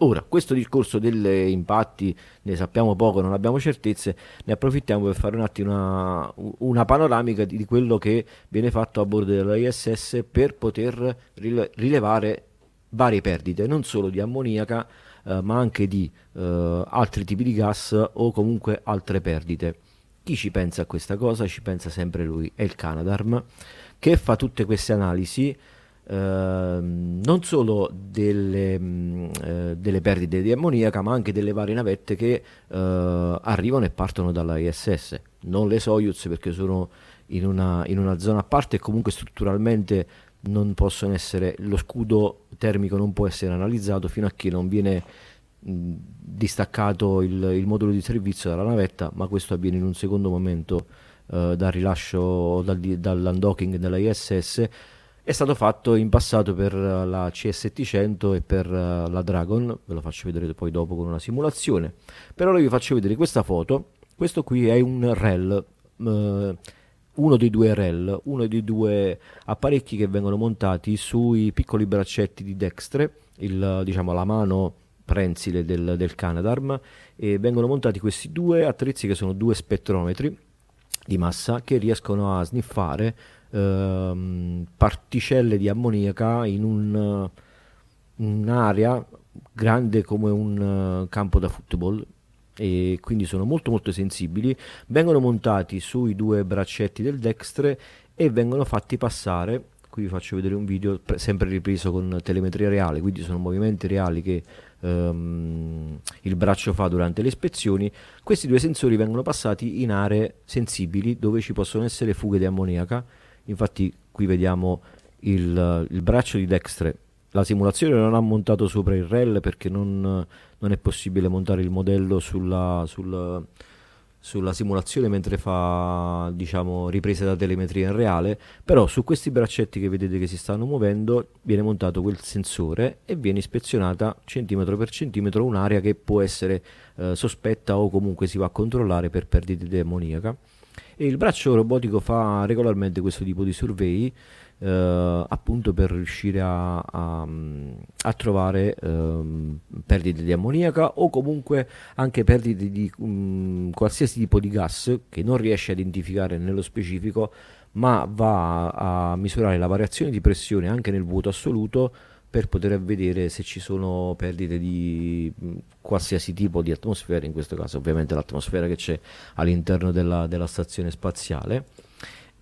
ora, questo discorso degli impatti ne sappiamo poco, non abbiamo certezze, ne approfittiamo per fare un attimo una, una panoramica di, di quello che viene fatto a bordo dell'I S S per poter rilevare varie perdite, non solo di ammoniaca eh, ma anche di eh, altri tipi di gas o comunque altre perdite. Chi ci pensa a questa cosa? Ci pensa sempre lui, è il Canadarm, che fa tutte queste analisi. Uh, non solo delle, uh, delle perdite di ammoniaca, ma anche delle varie navette che uh, arrivano e partono dalla I S S, non le Soyuz perché sono in una, in una zona a parte e comunque strutturalmente non possono essere, lo scudo termico non può essere analizzato fino a che non viene mh, distaccato il, il modulo di servizio dalla navetta, ma questo avviene in un secondo momento eh, dal rilascio, dal, dall'undocking della I S S, è stato fatto in passato per la C S T cento e per uh, la Dragon. Ve lo faccio vedere poi dopo con una simulazione. Per ora vi faccio vedere questa foto. Questo qui è un RELL, eh, uno dei due RELL, uno dei due apparecchi che vengono montati sui piccoli braccetti di Dextre, il, diciamo la mano prensile del, del Canadarm, e vengono montati questi due attrezzi che sono due spettrometri di massa che riescono a sniffare eh, particelle di ammoniaca in un, un'area grande come un uh, campo da football, e quindi sono molto molto sensibili. Vengono montati sui due braccetti del Dextre e vengono fatti passare. Qui vi faccio vedere un video pre- sempre ripreso con telemetria reale, quindi sono movimenti reali che ehm, il braccio fa durante le ispezioni. Questi due sensori vengono passati in aree sensibili dove ci possono essere fughe di ammoniaca. Infatti qui vediamo il, il braccio di Dextre. La simulazione non ha montato sopra il REL perché non, non è possibile montare il modello sulla, sulla, sulla simulazione mentre fa, diciamo, riprese da telemetria in reale, però su questi braccetti che vedete che si stanno muovendo viene montato quel sensore e viene ispezionata centimetro per centimetro un'area che può essere eh, sospetta o comunque si va a controllare per perdite di ammoniaca. E il braccio robotico fa regolarmente questo tipo di survey, Uh, appunto per riuscire a, a, a trovare um, perdite di ammoniaca o comunque anche perdite di um, qualsiasi tipo di gas che non riesce a identificare nello specifico, ma va a, a misurare la variazione di pressione anche nel vuoto assoluto per poter vedere se ci sono perdite di um, qualsiasi tipo di atmosfera, in questo caso ovviamente l'atmosfera che c'è all'interno della, della stazione spaziale.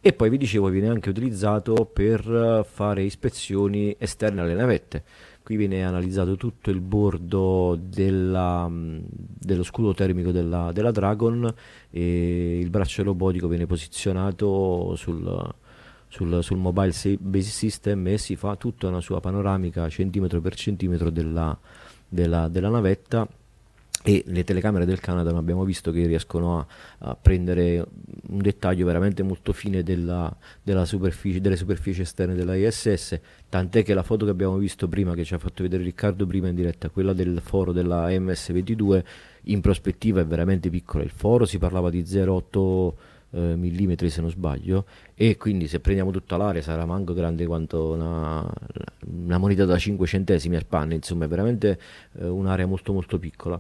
E poi vi dicevo viene anche utilizzato per fare ispezioni esterne alle navette. Qui viene analizzato tutto il bordo della, dello scudo termico della, della Dragon e il braccio robotico viene posizionato sul, sul, sul mobile base system e si fa tutta una sua panoramica centimetro per centimetro della, della, della navetta. E le telecamere del Canada abbiamo visto che riescono a, a prendere un dettaglio veramente molto fine della, della superficie, delle superfici esterne della I S S, tant'è che la foto che abbiamo visto prima, che ci ha fatto vedere Riccardo prima in diretta, quella del foro della M S ventidue, in prospettiva è veramente piccola. Il foro si parlava di zero virgola otto millimetri se non sbaglio, e quindi se prendiamo tutta l'area sarà manco grande quanto una, una moneta da cinque centesimi a spanne, insomma è veramente eh, un'area molto molto piccola.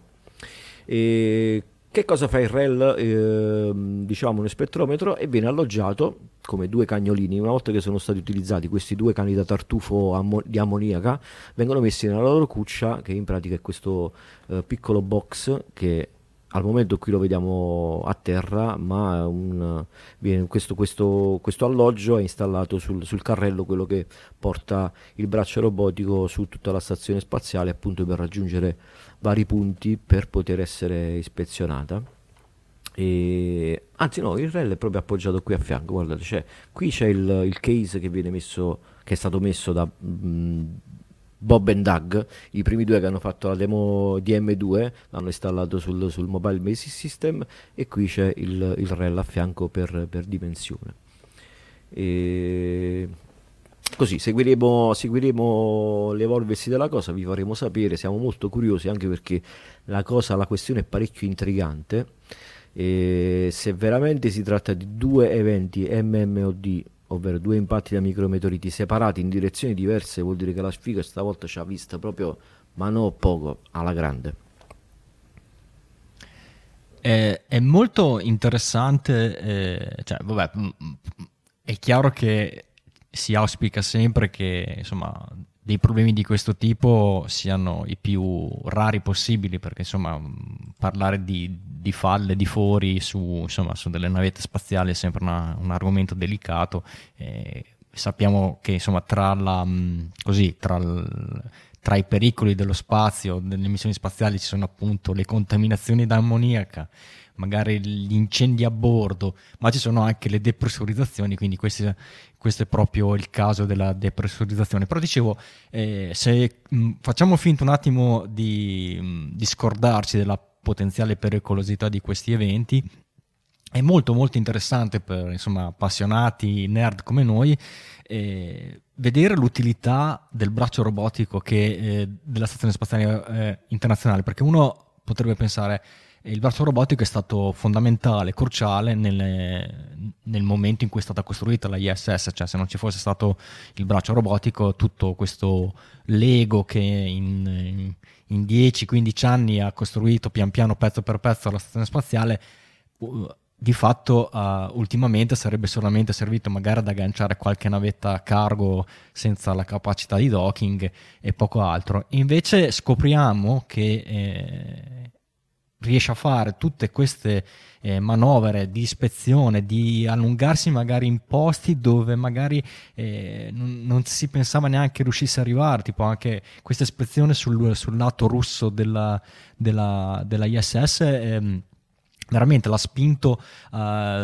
E che cosa fa il REL? Eh, diciamo uno spettrometro, e viene alloggiato come due cagnolini. Una volta che sono stati utilizzati questi due cani da tartufo ammo- di ammoniaca, vengono messi nella loro cuccia, che in pratica è questo eh, piccolo box che al momento qui lo vediamo a terra, ma un, viene questo, questo, questo alloggio è installato sul, sul carrello, quello che porta il braccio robotico su tutta la stazione spaziale, appunto per raggiungere vari punti per poter essere ispezionata. E, anzi no, il REL è proprio appoggiato qui a fianco, guardate, cioè, qui c'è il, il case che viene messo, che è stato messo da mh, Bob and Doug, i primi due che hanno fatto la demo di M due, l'hanno installato sul, sul mobile basic system, e qui c'è il, il REL a fianco per, per dimensione. E così seguiremo, seguiremo l'evolversi della cosa, vi faremo sapere, siamo molto curiosi anche perché la cosa, la questione è parecchio intrigante, e se veramente si tratta di due eventi M M O D, ovvero due impatti da micrometeoriti separati in direzioni diverse, vuol dire che la sfiga stavolta ci ha vista proprio, ma non poco, alla grande. È, è molto interessante, eh, cioè, vabbè, è chiaro che si auspica sempre che, insomma, dei problemi di questo tipo siano i più rari possibili, perché insomma parlare di, di falle, di fori su, insomma, su delle navette spaziali è sempre una, un argomento delicato. Eh, sappiamo che insomma tra la così tra il, tra i pericoli dello spazio, delle missioni spaziali, ci sono appunto le contaminazioni da ammoniaca, magari gli incendi a bordo, ma ci sono anche le depressurizzazioni, quindi questi, questo è proprio il caso della depressurizzazione. Però dicevo, eh, se mh, facciamo finta un attimo di, mh, di scordarci della potenziale pericolosità di questi eventi, è molto molto interessante per, insomma, appassionati nerd come noi, eh, vedere l'utilità del braccio robotico che, eh, della Stazione Spaziale eh, Internazionale, perché uno potrebbe pensare eh, il braccio robotico è stato fondamentale, cruciale nel, nel momento in cui è stata costruita la I S S, cioè se non ci fosse stato il braccio robotico tutto questo Lego che in, in, in dieci quindici anni ha costruito pian piano pezzo per pezzo la Stazione Spaziale uh, di fatto uh, ultimamente sarebbe solamente servito magari ad agganciare qualche navetta a cargo senza la capacità di docking e poco altro. Invece scopriamo che eh, riesce a fare tutte queste eh, manovre di ispezione, di allungarsi magari in posti dove magari eh, non, non si pensava neanche riuscisse ad arrivare, tipo anche questa ispezione sul, sul lato russo della, della, della I S S ehm, veramente l'ha spinto uh,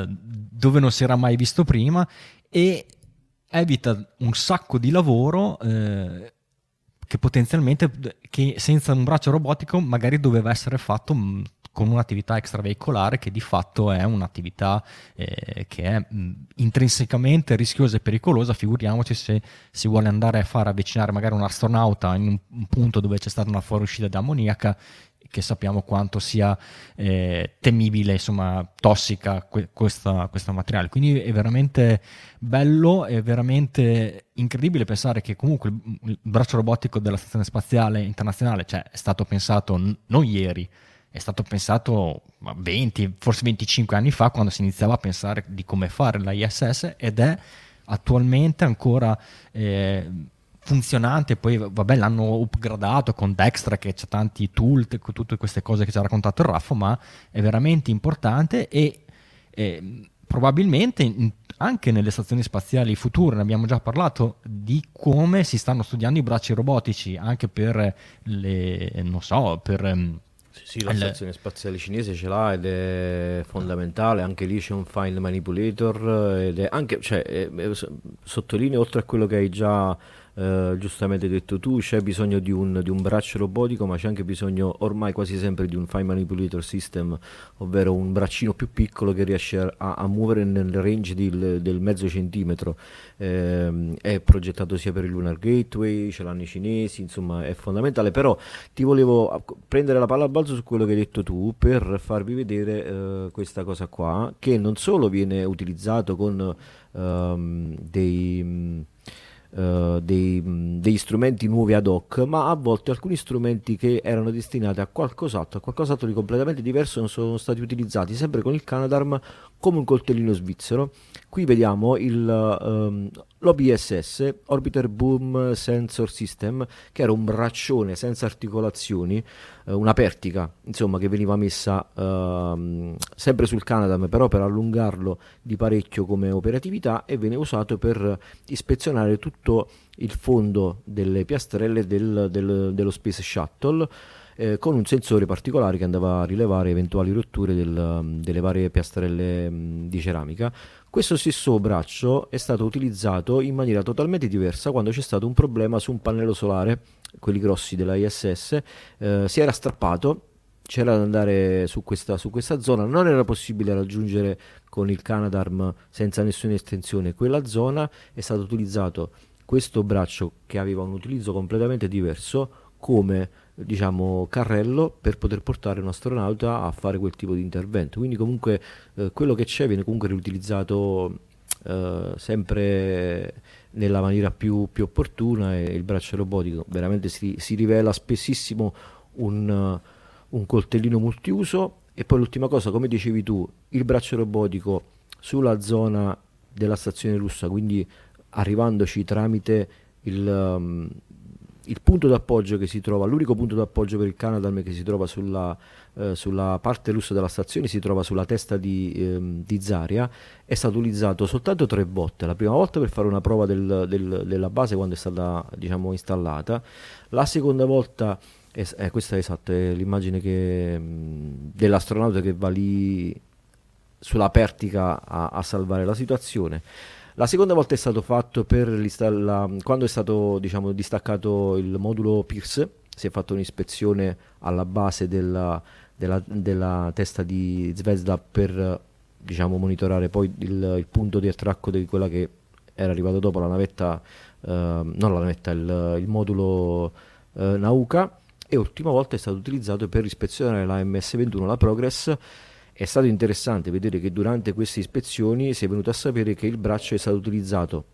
dove non si era mai visto prima e evita un sacco di lavoro eh, che potenzialmente che senza un braccio robotico magari doveva essere fatto mh, con un'attività extraveicolare, che di fatto è un'attività eh, che è mh, intrinsecamente rischiosa e pericolosa, figuriamoci se si vuole andare a far avvicinare magari un astronauta in un, un punto dove c'è stata una fuoriuscita di ammoniaca, che sappiamo quanto sia eh, temibile, insomma, tossica que- questa, questo materiale. Quindi è veramente bello, è veramente incredibile pensare che comunque il braccio robotico della Stazione Spaziale Internazionale, cioè, è stato pensato n- non ieri, è stato pensato venti, forse venticinque anni fa, quando si iniziava a pensare di come fare la I S S, ed è attualmente ancora... Eh, funzionante. Poi vabbè, l'hanno upgradato con Dextre, che c'è tanti tool, tutte queste cose che ci ha raccontato il Raffo, ma è veramente importante e, e probabilmente anche nelle stazioni spaziali future, ne abbiamo già parlato, di come si stanno studiando i bracci robotici anche per le, non so, per... Sì, sì, la stazione spaziale cinese ce l'ha ed è fondamentale, anche lì c'è un Find Manipulator ed è anche, cioè, è, è, sottolineo, oltre a quello che hai già eh, giustamente detto tu, c'è bisogno di un, di un braccio robotico, ma c'è anche bisogno ormai quasi sempre di un Find Manipulator System, ovvero un braccino più piccolo che riesce a, a muovere nel range di, del mezzo centimetro. Eh, è progettato sia per il Lunar Gateway, ce l'hanno i cinesi, insomma è fondamentale. Però ti volevo prendere la palla al su quello che hai detto tu per farvi vedere eh, questa cosa qua, che non solo viene utilizzato con um, dei, uh, dei, degli strumenti nuovi ad hoc, ma a volte alcuni strumenti che erano destinati a qualcos'altro, a qualcos'altro di completamente diverso, non sono stati utilizzati, sempre con il Canadarm, come un coltellino svizzero. Qui vediamo il um, l'O B S S, Orbiter Boom Sensor System, che era un braccione senza articolazioni, eh, una pertica, insomma, che veniva messa eh, sempre sul Canadarm, però per allungarlo di parecchio come operatività, e veniva usato per ispezionare tutto il fondo delle piastrelle del, del, dello Space Shuttle, eh, con un sensore particolare che andava a rilevare eventuali rotture del, delle varie piastrelle mh, di ceramica. Questo stesso braccio è stato utilizzato in maniera totalmente diversa quando c'è stato un problema su un pannello solare, quelli grossi della I S S, eh, si era strappato, c'era da andare su questa, su questa zona, non era possibile raggiungere con il Canadarm senza nessuna estensione quella zona, è stato utilizzato questo braccio che aveva un utilizzo completamente diverso come, diciamo, carrello per poter portare un astronauta a fare quel tipo di intervento. Quindi comunque eh, quello che c'è viene comunque riutilizzato eh, sempre nella maniera più, più opportuna, e il braccio robotico veramente si, si rivela spessissimo un, un coltellino multiuso. E poi l'ultima cosa, come dicevi tu, il braccio robotico sulla zona della stazione russa, quindi arrivandoci tramite il... Um, il punto d'appoggio che si trova, l'unico punto d'appoggio per il Canadarm che si trova sulla, eh, sulla parte russa della stazione, si trova sulla testa di, ehm, di Zaria, è stato utilizzato soltanto tre volte. La prima volta per fare una prova del, del, della base quando è stata, diciamo, installata, la seconda volta, eh, eh, questa è esatta, è l'immagine che, mh, dell'astronauta che va lì sulla pertica a, a salvare la situazione. La seconda volta è stato fatto per la, quando è stato, diciamo, distaccato il modulo P I R S, si è fatta un'ispezione alla base della, della, della testa di Zvezda per diciamo monitorare poi il, il punto di attracco di quella che era arrivata dopo la navetta, eh, non la navetta, il, il modulo eh, Nauka, e l'ultima volta è stato utilizzato per ispezionare la emme esse ventuno, la Progress. È stato interessante vedere che durante queste ispezioni si è venuto a sapere che il braccio è stato utilizzato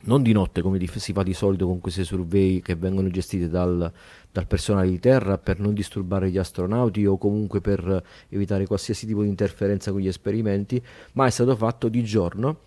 non di notte come si fa di solito con questi survey che vengono gestiti dal, dal personale di terra per non disturbare gli astronauti o comunque per evitare qualsiasi tipo di interferenza con gli esperimenti, ma è stato fatto di giorno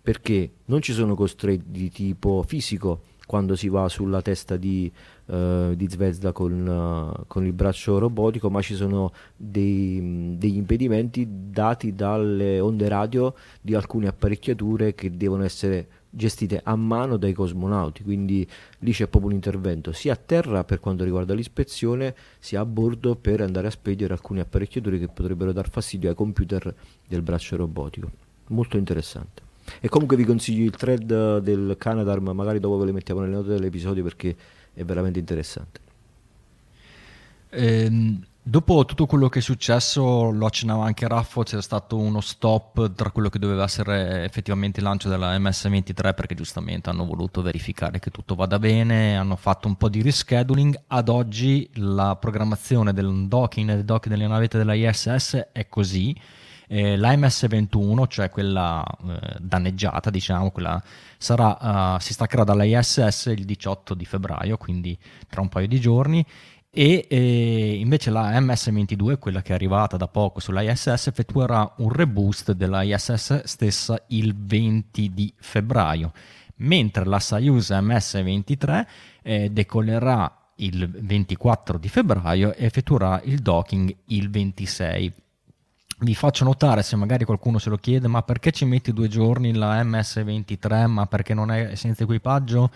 perché non ci sono costretti di tipo fisico quando si va sulla testa di, uh, di Zvezda con, uh, con il braccio robotico, ma ci sono dei, degli impedimenti dati dalle onde radio di alcune apparecchiature che devono essere gestite a mano dai cosmonauti, quindi lì c'è proprio un intervento sia a terra per quanto riguarda l'ispezione sia a bordo per andare a spedire alcune apparecchiature che potrebbero dar fastidio ai computer del braccio robotico. Molto interessante. E comunque vi consiglio il thread del Canadarm, magari dopo ve le mettiamo nelle note dell'episodio perché è veramente interessante. Eh, dopo tutto quello che è successo, lo accennava anche Raffo, c'era stato uno stop tra quello che doveva essere effettivamente il lancio della emme esse ventitré perché giustamente hanno voluto verificare che tutto vada bene, hanno fatto un po' di rescheduling. Ad oggi la programmazione del docking e del dock delle navette della I S S è così. Eh, la emme esse ventuno, cioè quella eh, danneggiata, diciamo, quella sarà, uh, si staccherà dalla I S S il diciotto di febbraio, quindi tra un paio di giorni, e eh, invece la emme esse ventidue, quella che è arrivata da poco sulla I S S, effettuerà un reboost della I S S stessa il venti di febbraio, mentre la Soyuz emme esse ventitré eh, decollerà il ventiquattro di febbraio e effettuerà il docking il ventisei. Vi faccio notare, se magari qualcuno se lo chiede, ma perché ci metti due giorni la emme esse ventitré, ma perché non è senza equipaggio,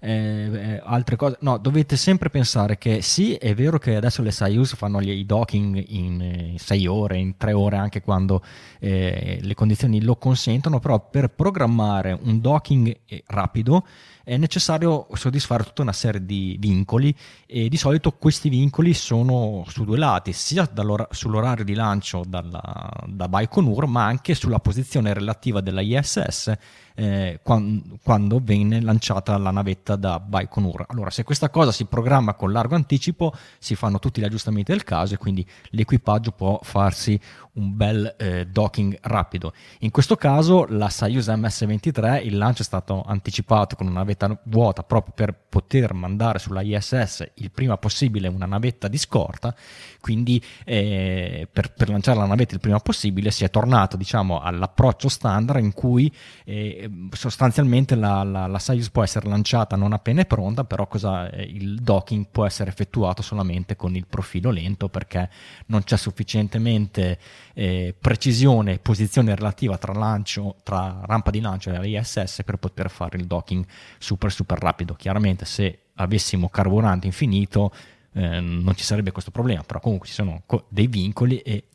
eh, eh, altre cose, no, dovete sempre pensare che sì, è vero che adesso le Soyuz fanno gli, i docking in eh, sei ore, in tre ore, anche quando eh, le condizioni lo consentono, però per programmare un docking rapido è necessario soddisfare tutta una serie di vincoli e di solito questi vincoli sono su due lati, sia sull'orario di lancio dalla, da Baikonur, ma anche sulla posizione relativa della I S S eh, quando, quando venne lanciata la navetta da Baikonur. Allora, se questa cosa si programma con largo anticipo, si fanno tutti gli aggiustamenti del caso e quindi l'equipaggio può farsi un bel eh, docking rapido. In questo caso la Soyuz emme esse ventitré, il lancio è stato anticipato con una navetta vuota proprio per poter mandare sulla I S S il prima possibile una navetta di scorta, quindi eh, per, per lanciare la navetta il prima possibile si è tornato, diciamo, all'approccio standard in cui eh, sostanzialmente la, la, la Soyuz può essere lanciata non appena è pronta, però cosa, eh, il docking può essere effettuato solamente con il profilo lento perché non c'è sufficientemente eh, precisione e posizione relativa tra, lancio, tra rampa di lancio e la I S S per poter fare il docking super super rapido. Chiaramente se avessimo carburante infinito eh, non ci sarebbe questo problema, però comunque ci sono co- dei vincoli e,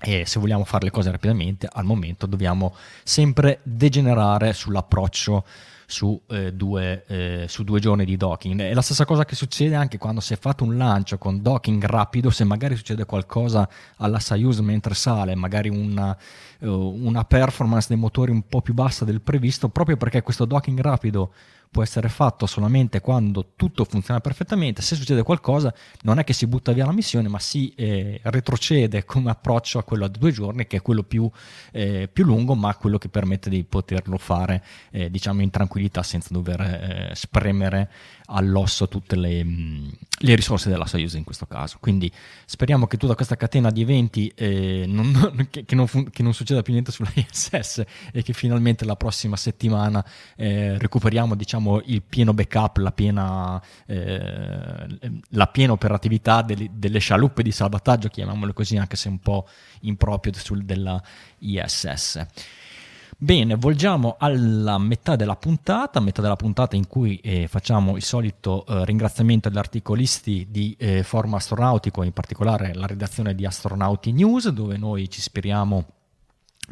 e se vogliamo fare le cose rapidamente al momento dobbiamo sempre degenerare sull'approccio su, eh, due, eh, su due giorni di docking. È la stessa cosa che succede anche quando si è fatto un lancio con docking rapido, se magari succede qualcosa alla Soyuz mentre sale, magari una, eh, una performance dei motori un po' più bassa del previsto, proprio perché questo docking rapido può essere fatto solamente quando tutto funziona perfettamente. Se succede qualcosa non è che si butta via la missione, ma si eh, retrocede come approccio a quello a due giorni, che è quello più, eh, più lungo, ma quello che permette di poterlo fare eh, diciamo in tranquillità, senza dover eh, spremere all'osso tutte le, mh, le risorse della Soyuz in questo caso. Quindi speriamo che tutta questa catena di eventi eh, non, che, che, non fun- che non succeda più niente sulla I S S e che finalmente la prossima settimana eh, recuperiamo, diciamo, il pieno backup, la piena, eh, la piena operatività delle, delle scialuppe di salvataggio, chiamiamole così, anche se un po' improprio sul della I S S. Bene, volgiamo alla metà della puntata, metà della puntata in cui eh, facciamo il solito eh, ringraziamento agli articolisti di eh, Forum Astronautico, in particolare la redazione di Astronauti News, dove noi ci ispiriamo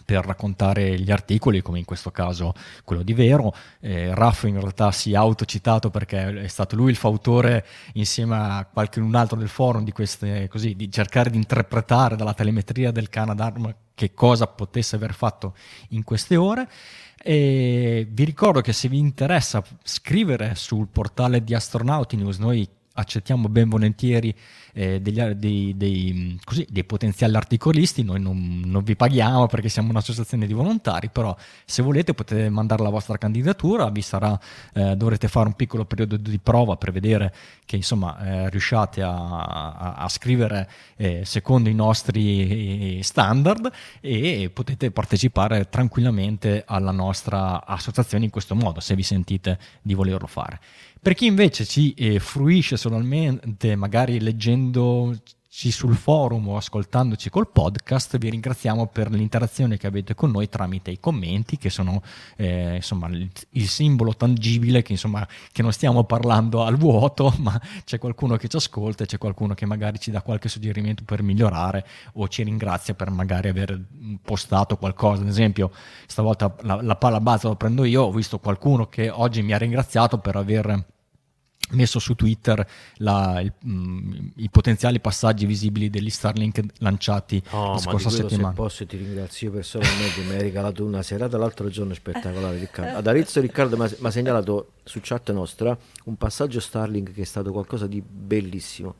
per raccontare gli articoli, come in questo caso quello di Vero. Eh, Raffo in realtà si è autocitato perché è stato lui il fautore, insieme a qualche un altro del forum, di queste così, di cercare di interpretare dalla telemetria del Canadarm che cosa potesse aver fatto in queste ore. E vi ricordo che se vi interessa scrivere sul portale di Astronauti News, noi accettiamo ben volentieri eh, degli, dei, dei, così, dei potenziali articolisti. Noi non, non vi paghiamo perché siamo un'associazione di volontari, però se volete potete mandare la vostra candidatura, vi sarà, eh, dovrete fare un piccolo periodo di prova per vedere che insomma eh, riusciate a, a, a scrivere eh, secondo i nostri standard, e potete partecipare tranquillamente alla nostra associazione in questo modo, se vi sentite di volerlo fare. Per chi invece ci eh, fruisce solamente magari leggendoci sul forum o ascoltandoci col podcast, vi ringraziamo per l'interazione che avete con noi tramite i commenti, che sono eh, insomma il, il simbolo tangibile che insomma che non stiamo parlando al vuoto, ma c'è qualcuno che ci ascolta, c'è qualcuno che magari ci dà qualche suggerimento per migliorare, o ci ringrazia per magari aver postato qualcosa. Ad esempio stavolta la, la palla balza la prendo io, ho visto qualcuno che oggi mi ha ringraziato per aver messo su Twitter la, il, mh, i potenziali passaggi visibili degli Starlink lanciati oh, la scorsa ma settimana. Se posso ti ringrazio personalmente, mi hai regalato una serata l'altro giorno spettacolare, Riccardo. Ad Arezzo Riccardo mi ha segnalato su chat nostra un passaggio Starlink che è stato qualcosa di bellissimo.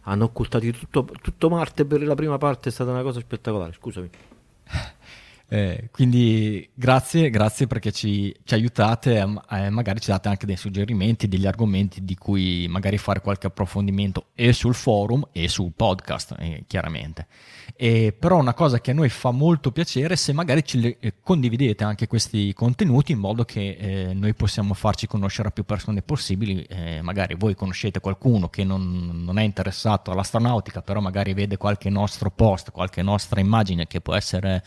Hanno occultato tutto, tutto Marte per la prima parte, è stata una cosa spettacolare, scusami. Eh, quindi grazie, grazie perché ci, ci aiutate, eh, magari ci date anche dei suggerimenti, degli argomenti di cui magari fare qualche approfondimento, e sul forum e sul podcast eh, chiaramente. E però una cosa che a noi fa molto piacere, se magari ci le, eh, condividete anche questi contenuti, in modo che eh, noi possiamo farci conoscere a più persone possibili. Eh, magari voi conoscete qualcuno che non, non è interessato all'astronautica, però magari vede qualche nostro post, qualche nostra immagine che può essere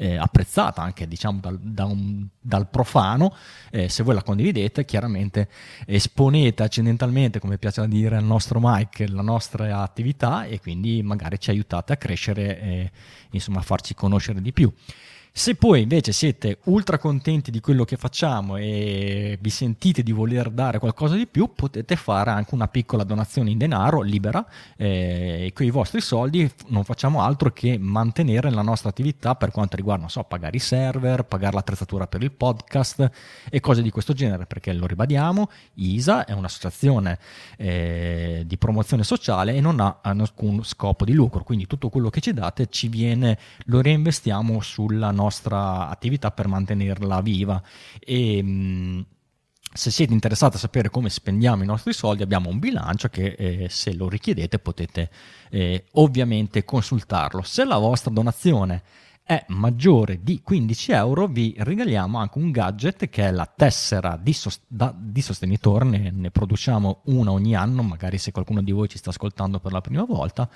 Eh, apprezzata anche diciamo dal, da un, dal profano. Eh, se voi la condividete, chiaramente esponete accidentalmente, come piace dire al nostro Mike, la nostra attività, e quindi magari ci aiutate a crescere, eh, insomma a farci conoscere di più. Se poi invece siete ultra contenti di quello che facciamo e vi sentite di voler dare qualcosa di più, potete fare anche una piccola donazione in denaro libera, eh, e con i vostri soldi non facciamo altro che mantenere la nostra attività per quanto riguarda, non so, pagare i server, pagare l'attrezzatura per il podcast e cose di questo genere, perché lo ribadiamo, I S A è un'associazione eh, di promozione sociale e non ha alcun scopo di lucro, quindi tutto quello che ci date ci viene, lo reinvestiamo sulla nostra attività per mantenerla viva. E mh, se siete interessati a sapere come spendiamo i nostri soldi, abbiamo un bilancio che eh, se lo richiedete potete eh, ovviamente consultarlo. Se la vostra donazione è maggiore di quindici euro vi regaliamo anche un gadget che è la tessera di, sost- da, di sostenitore, ne, ne produciamo una ogni anno, magari se qualcuno di voi ci sta ascoltando per la prima volta,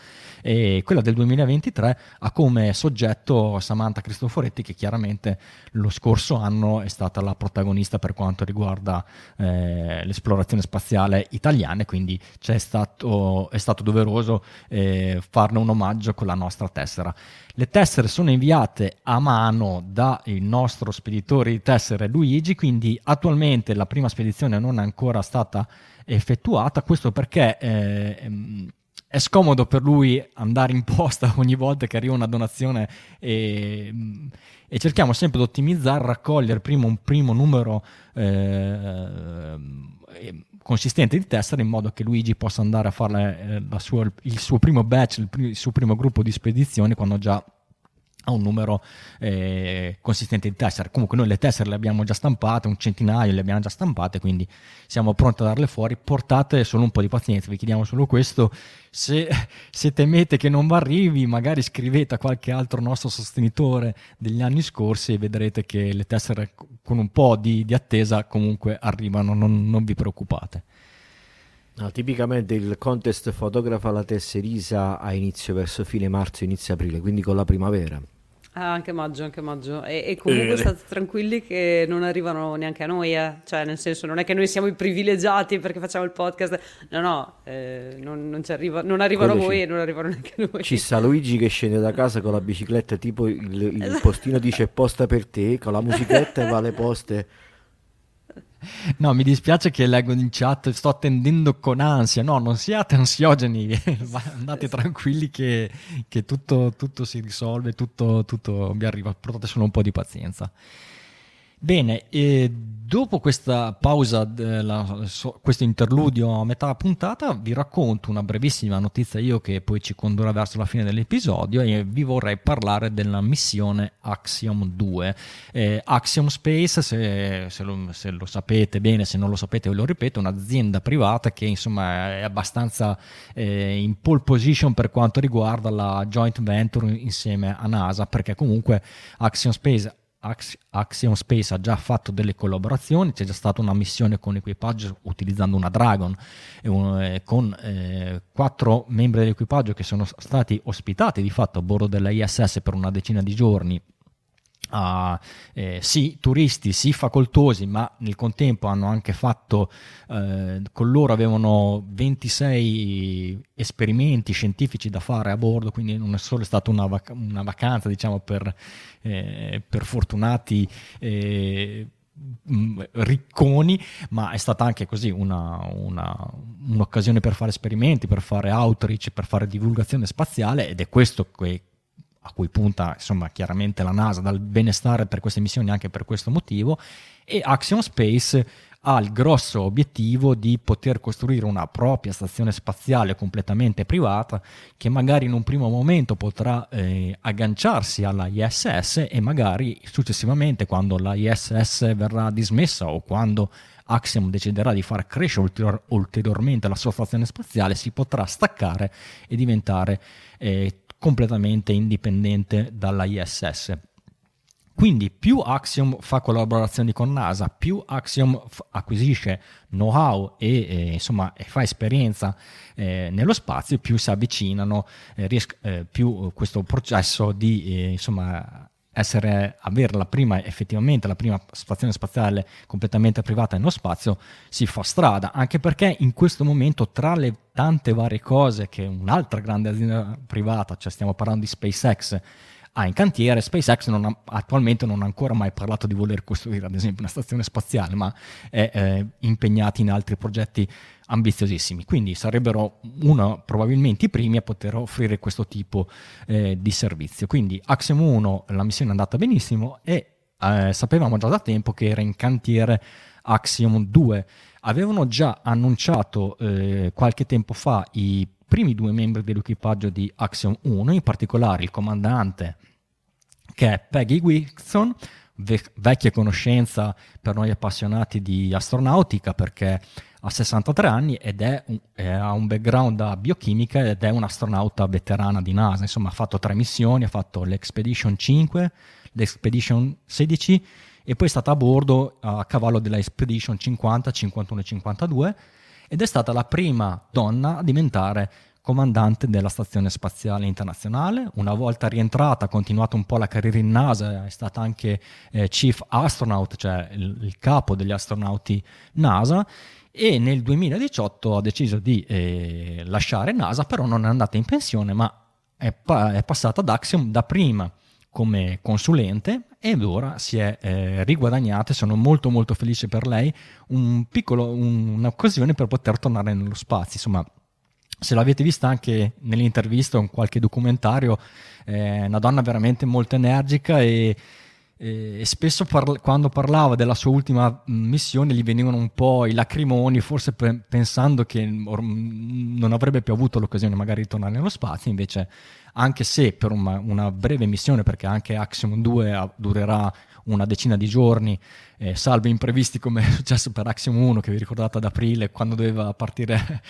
e quella del duemilaventitré ha come soggetto Samantha Cristoforetti, che chiaramente lo scorso anno è stata la protagonista per quanto riguarda eh, l'esplorazione spaziale italiana, quindi c'è stato, è stato doveroso eh, farne un omaggio con la nostra tessera. Le tessere sono inviate a mano dal nostro speditore di tessere Luigi, quindi attualmente la prima spedizione non è ancora stata effettuata, questo perché eh, è scomodo per lui andare in posta ogni volta che arriva una donazione, e, e cerchiamo sempre di ottimizzare, raccogliere prima un primo numero eh, consistente di tessere, in modo che Luigi possa andare a fare la sua, il suo primo batch, il, il suo primo gruppo di spedizioni quando già a un numero eh, consistente di tessere. Comunque noi le tessere le abbiamo già stampate, un centinaio le abbiamo già stampate, quindi siamo pronti a darle fuori. Portate solo un po' di pazienza, vi chiediamo solo questo. Se, se temete che non vi arrivi, magari scrivete a qualche altro nostro sostenitore degli anni scorsi e vedrete che le tessere con un po' di, di attesa comunque arrivano, non, non vi preoccupate. No, tipicamente il contest fotografa la tesserisa a inizio verso fine marzo, inizio aprile, quindi con la primavera. Ah, anche maggio, anche maggio. E, e comunque eh, state tranquilli che non arrivano neanche a noi, eh. Cioè nel senso non è che noi siamo i privilegiati perché facciamo il podcast, no no, eh, non, non, ci arriva, non arrivano a voi c'è. E non arrivano neanche a noi. Ci sta Luigi che scende da casa con la bicicletta, tipo il, il postino dice posta per te, con la musichetta e va alle poste. No, mi dispiace che leggo in chat, sto attendendo con ansia. No, non siate ansiogeni, andate tranquilli che, che tutto, tutto si risolve, tutto, tutto vi arriva, portate solo un po' di pazienza. Bene, e dopo questa pausa, della, so, questo interludio a metà puntata, vi racconto una brevissima notizia io che poi ci condurrà verso la fine dell'episodio, e vi vorrei parlare della missione Axiom due. Eh, Axiom Space, se, se, lo, se lo sapete bene, se non lo sapete ve lo ripeto, è un'azienda privata che insomma è abbastanza eh, in pole position per quanto riguarda la joint venture insieme a NASA, perché comunque Axiom Space Axiom Space ha già fatto delle collaborazioni, c'è già stata una missione con equipaggio utilizzando una Dragon e un, eh, con eh, quattro membri dell'equipaggio che sono stati ospitati di fatto a bordo della I S S per una decina di giorni, a eh, sì turisti, sì facoltosi, ma nel contempo hanno anche fatto, eh, con loro avevano ventisei esperimenti scientifici da fare a bordo, quindi non è solo stata una, vac- una vacanza diciamo per, eh, per fortunati eh, ricconi, ma è stata anche così una, una, un'occasione per fare esperimenti, per fare outreach, per fare divulgazione spaziale, ed è questo che a cui punta insomma chiaramente la NASA dal benestare per queste missioni, anche per questo motivo. E Axiom Space ha il grosso obiettivo di poter costruire una propria stazione spaziale completamente privata che magari in un primo momento potrà eh, agganciarsi alla I S S e magari successivamente, quando la I S S verrà dismessa o quando Axiom deciderà di far crescere ulterior- ulteriormente la sua stazione spaziale, si potrà staccare e diventare eh, completamente indipendente dalla I S S. Quindi più Axiom fa collaborazioni con NASA, più Axiom f- acquisisce know-how e, e insomma e fa esperienza eh, nello spazio, più si avvicinano, eh, ries- eh, più questo processo di eh, insomma essere avere la prima effettivamente la prima stazione spaziale completamente privata nello spazio si fa strada, anche perché in questo momento tra le tante varie cose che un'altra grande azienda privata, cioè stiamo parlando di SpaceX, ha in cantiere, SpaceX non ha, attualmente non ha ancora mai parlato di voler costruire ad esempio una stazione spaziale, ma è eh, impegnata in altri progetti ambiziosissimi, quindi sarebbero uno probabilmente i primi a poter offrire questo tipo eh, di servizio. Quindi Axiom uno, la missione è andata benissimo e eh, sapevamo già da tempo che era in cantiere Axiom due. Avevano già annunciato eh, qualche tempo fa i primi due membri dell'equipaggio di Axiom uno, in particolare il comandante che è Peggy Whitson, vec- vecchia conoscenza per noi appassionati di astronautica perché ha sessantatré anni ed è un, è, ha un background da biochimica ed è un'astronauta veterana di NASA, insomma ha fatto tre missioni, ha fatto l'Expedition cinque, l'Expedition sedici e poi è stata a bordo a cavallo della Expedition cinquanta, cinquantuno e cinquantadue ed è stata la prima donna a diventare comandante della Stazione Spaziale Internazionale. Una volta rientrata ha continuato un po' la carriera in NASA, è stata anche eh, Chief Astronaut, cioè il, il capo degli astronauti NASA, e nel duemiladiciotto ha deciso di eh, lasciare NASA, però non è andata in pensione, ma è, pa- è passata ad Axiom da prima come consulente ed ora si è eh, riguadagnata, sono molto molto felice per lei, un piccolo, un, un'occasione per poter tornare nello spazio. Insomma, se l'avete vista anche nell'intervista o in qualche documentario, è eh, una donna veramente molto energica e, e, e spesso parla, quando parlava della sua ultima missione gli venivano un po' i lacrimoni, forse pe- pensando che or- non avrebbe più avuto l'occasione magari di tornare nello spazio, invece anche se per una, una breve missione, perché anche Axiom due durerà una decina di giorni, eh, salvo imprevisti come è successo per Axiom uno, che vi ricordate ad aprile quando doveva partire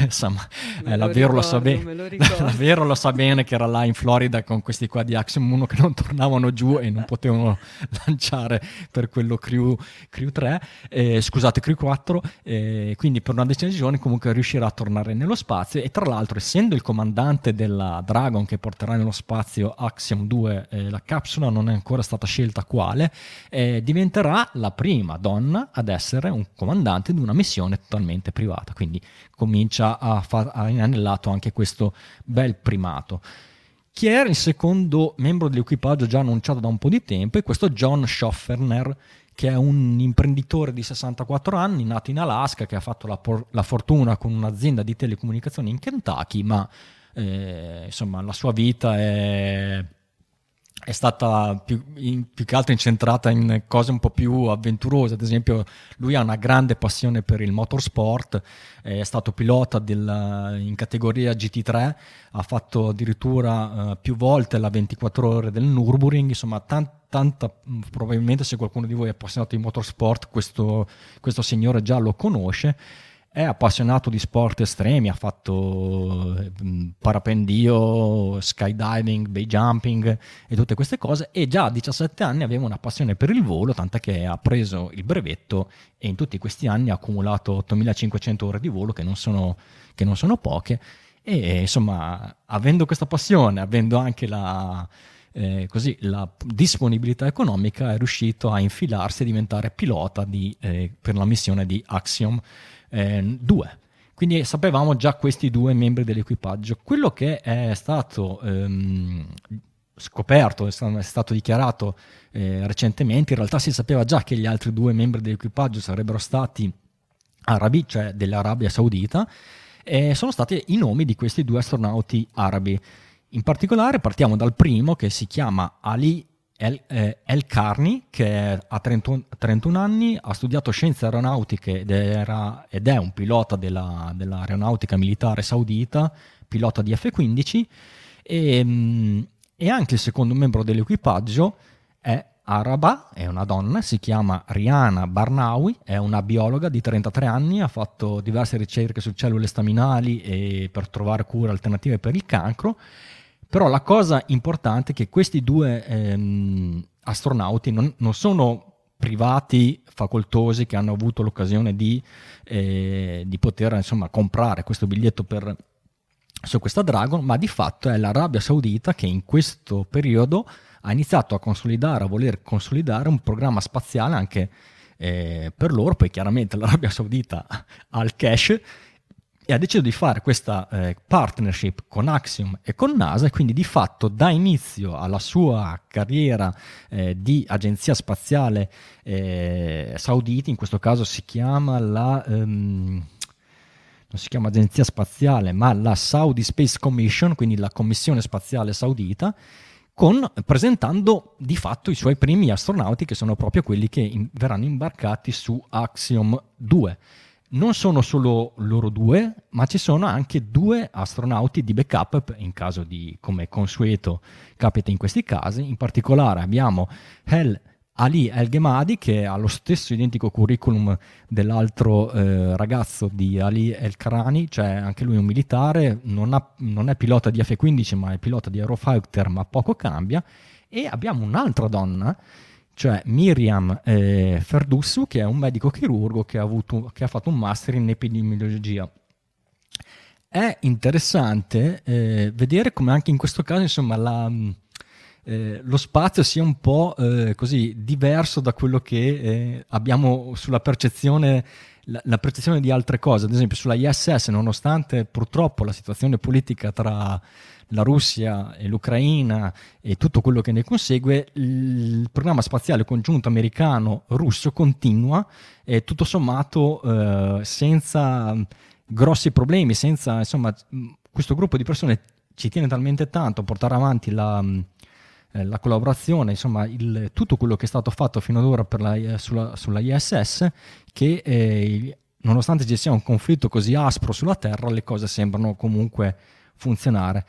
insomma, eh, la, Vero ricordo, lo sa ben- lo la Vero lo sa bene che era là in Florida con questi qua di Axiom uno che non tornavano giù e non potevano dovevano lanciare per quello Crew, Crew tre, eh, scusate Crew quattro, eh, quindi per una decina di giorni comunque riuscirà a tornare nello spazio. E tra l'altro, essendo il comandante della Dragon che porterà nello spazio Axiom due, eh, la capsula non è ancora stata scelta quale, eh, diventerà la prima donna ad essere un comandante di una missione totalmente privata, quindi comincia a far a inanellato anche questo bel primato. Chi era il secondo membro dell'equipaggio già annunciato da un po' di tempo è questo John Schofferner, che è un imprenditore di sessantaquattro anni nato in Alaska, che ha fatto la, por- la fortuna con un'azienda di telecomunicazioni in Kentucky, ma eh, insomma la sua vita è... è stata più, in, più che altro incentrata in cose un po' più avventurose. Ad esempio, lui ha una grande passione per il motorsport, è stato pilota del, in categoria G T tre, ha fatto addirittura uh, più volte la ventiquattro ore del Nürburgring. Insomma, tant, tanta, probabilmente se qualcuno di voi è appassionato di motorsport questo, questo signore già lo conosce. È appassionato di sport estremi, ha fatto parapendio, skydiving, bay jumping e tutte queste cose, e già a diciassette anni aveva una passione per il volo, tant'è che ha preso il brevetto e in tutti questi anni ha accumulato ottomilacinquecento ore di volo, che non sono, che non sono poche. E insomma, avendo questa passione, avendo anche la... Eh, così la disponibilità economica, è riuscito a infilarsi e diventare pilota di, eh, per la missione di Axiom due. Quindi sapevamo già questi due membri dell'equipaggio. Quello che è stato ehm, scoperto, è stato dichiarato eh, recentemente, in realtà si sapeva già che gli altri due membri dell'equipaggio sarebbero stati arabi, cioè dell'Arabia Saudita, e sono stati i nomi di questi due astronauti arabi. In particolare partiamo dal primo, che si chiama Ali El-Karni, che ha trentuno anni, ha studiato scienze aeronautiche ed, era, ed è un pilota della, dell'aeronautica militare saudita, pilota di F quindici, e, e anche il secondo membro dell'equipaggio è araba, è una donna, si chiama Riana Barnawi, è una biologa di trentatré anni, ha fatto diverse ricerche su cellule staminali e per trovare cure alternative per il cancro. Però la cosa importante è che questi due ehm, astronauti non, non sono privati facoltosi che hanno avuto l'occasione di, eh, di poter insomma comprare questo biglietto per, su questa Dragon, ma di fatto è l'Arabia Saudita che in questo periodo ha iniziato a consolidare, a voler consolidare un programma spaziale anche eh, per loro. Poi chiaramente l'Arabia Saudita ha il cash e ha deciso di fare questa eh, partnership con Axiom e con NASA, e quindi di fatto dà inizio alla sua carriera eh, di agenzia spaziale eh, saudita. In questo caso si chiama la ehm, non si chiama agenzia spaziale, ma la Saudi Space Commission, quindi la commissione spaziale saudita, con presentando di fatto i suoi primi astronauti, che sono proprio quelli che in, verranno imbarcati su Axiom due. Non sono solo loro due, ma ci sono anche due astronauti di backup, in caso di, come consueto capita in questi casi. In particolare abbiamo El Ali El Ghemadi, che ha lo stesso identico curriculum dell'altro eh, ragazzo di Ali El Karani, cioè anche lui è un militare, non, ha, non è pilota di F quindici ma è pilota di Eurofighter, ma poco cambia. E abbiamo un'altra donna, cioè Miriam eh, Ferdussu, che è un medico chirurgo che ha, avuto, che ha fatto un master in epidemiologia. È interessante eh, vedere come anche in questo caso insomma la... Eh, lo spazio sia un po' eh, così diverso da quello che eh, abbiamo sulla percezione, la, la percezione di altre cose. Ad esempio sulla I S S, nonostante purtroppo la situazione politica tra la Russia e l'Ucraina e tutto quello che ne consegue, il programma spaziale congiunto americano-russo continua e tutto sommato eh, senza grossi problemi, senza insomma questo gruppo di persone ci tiene talmente tanto a portare avanti la la collaborazione, insomma il, tutto quello che è stato fatto fino ad ora per la, sulla, sulla I S S, che eh, nonostante ci sia un conflitto così aspro sulla Terra, le cose sembrano comunque funzionare.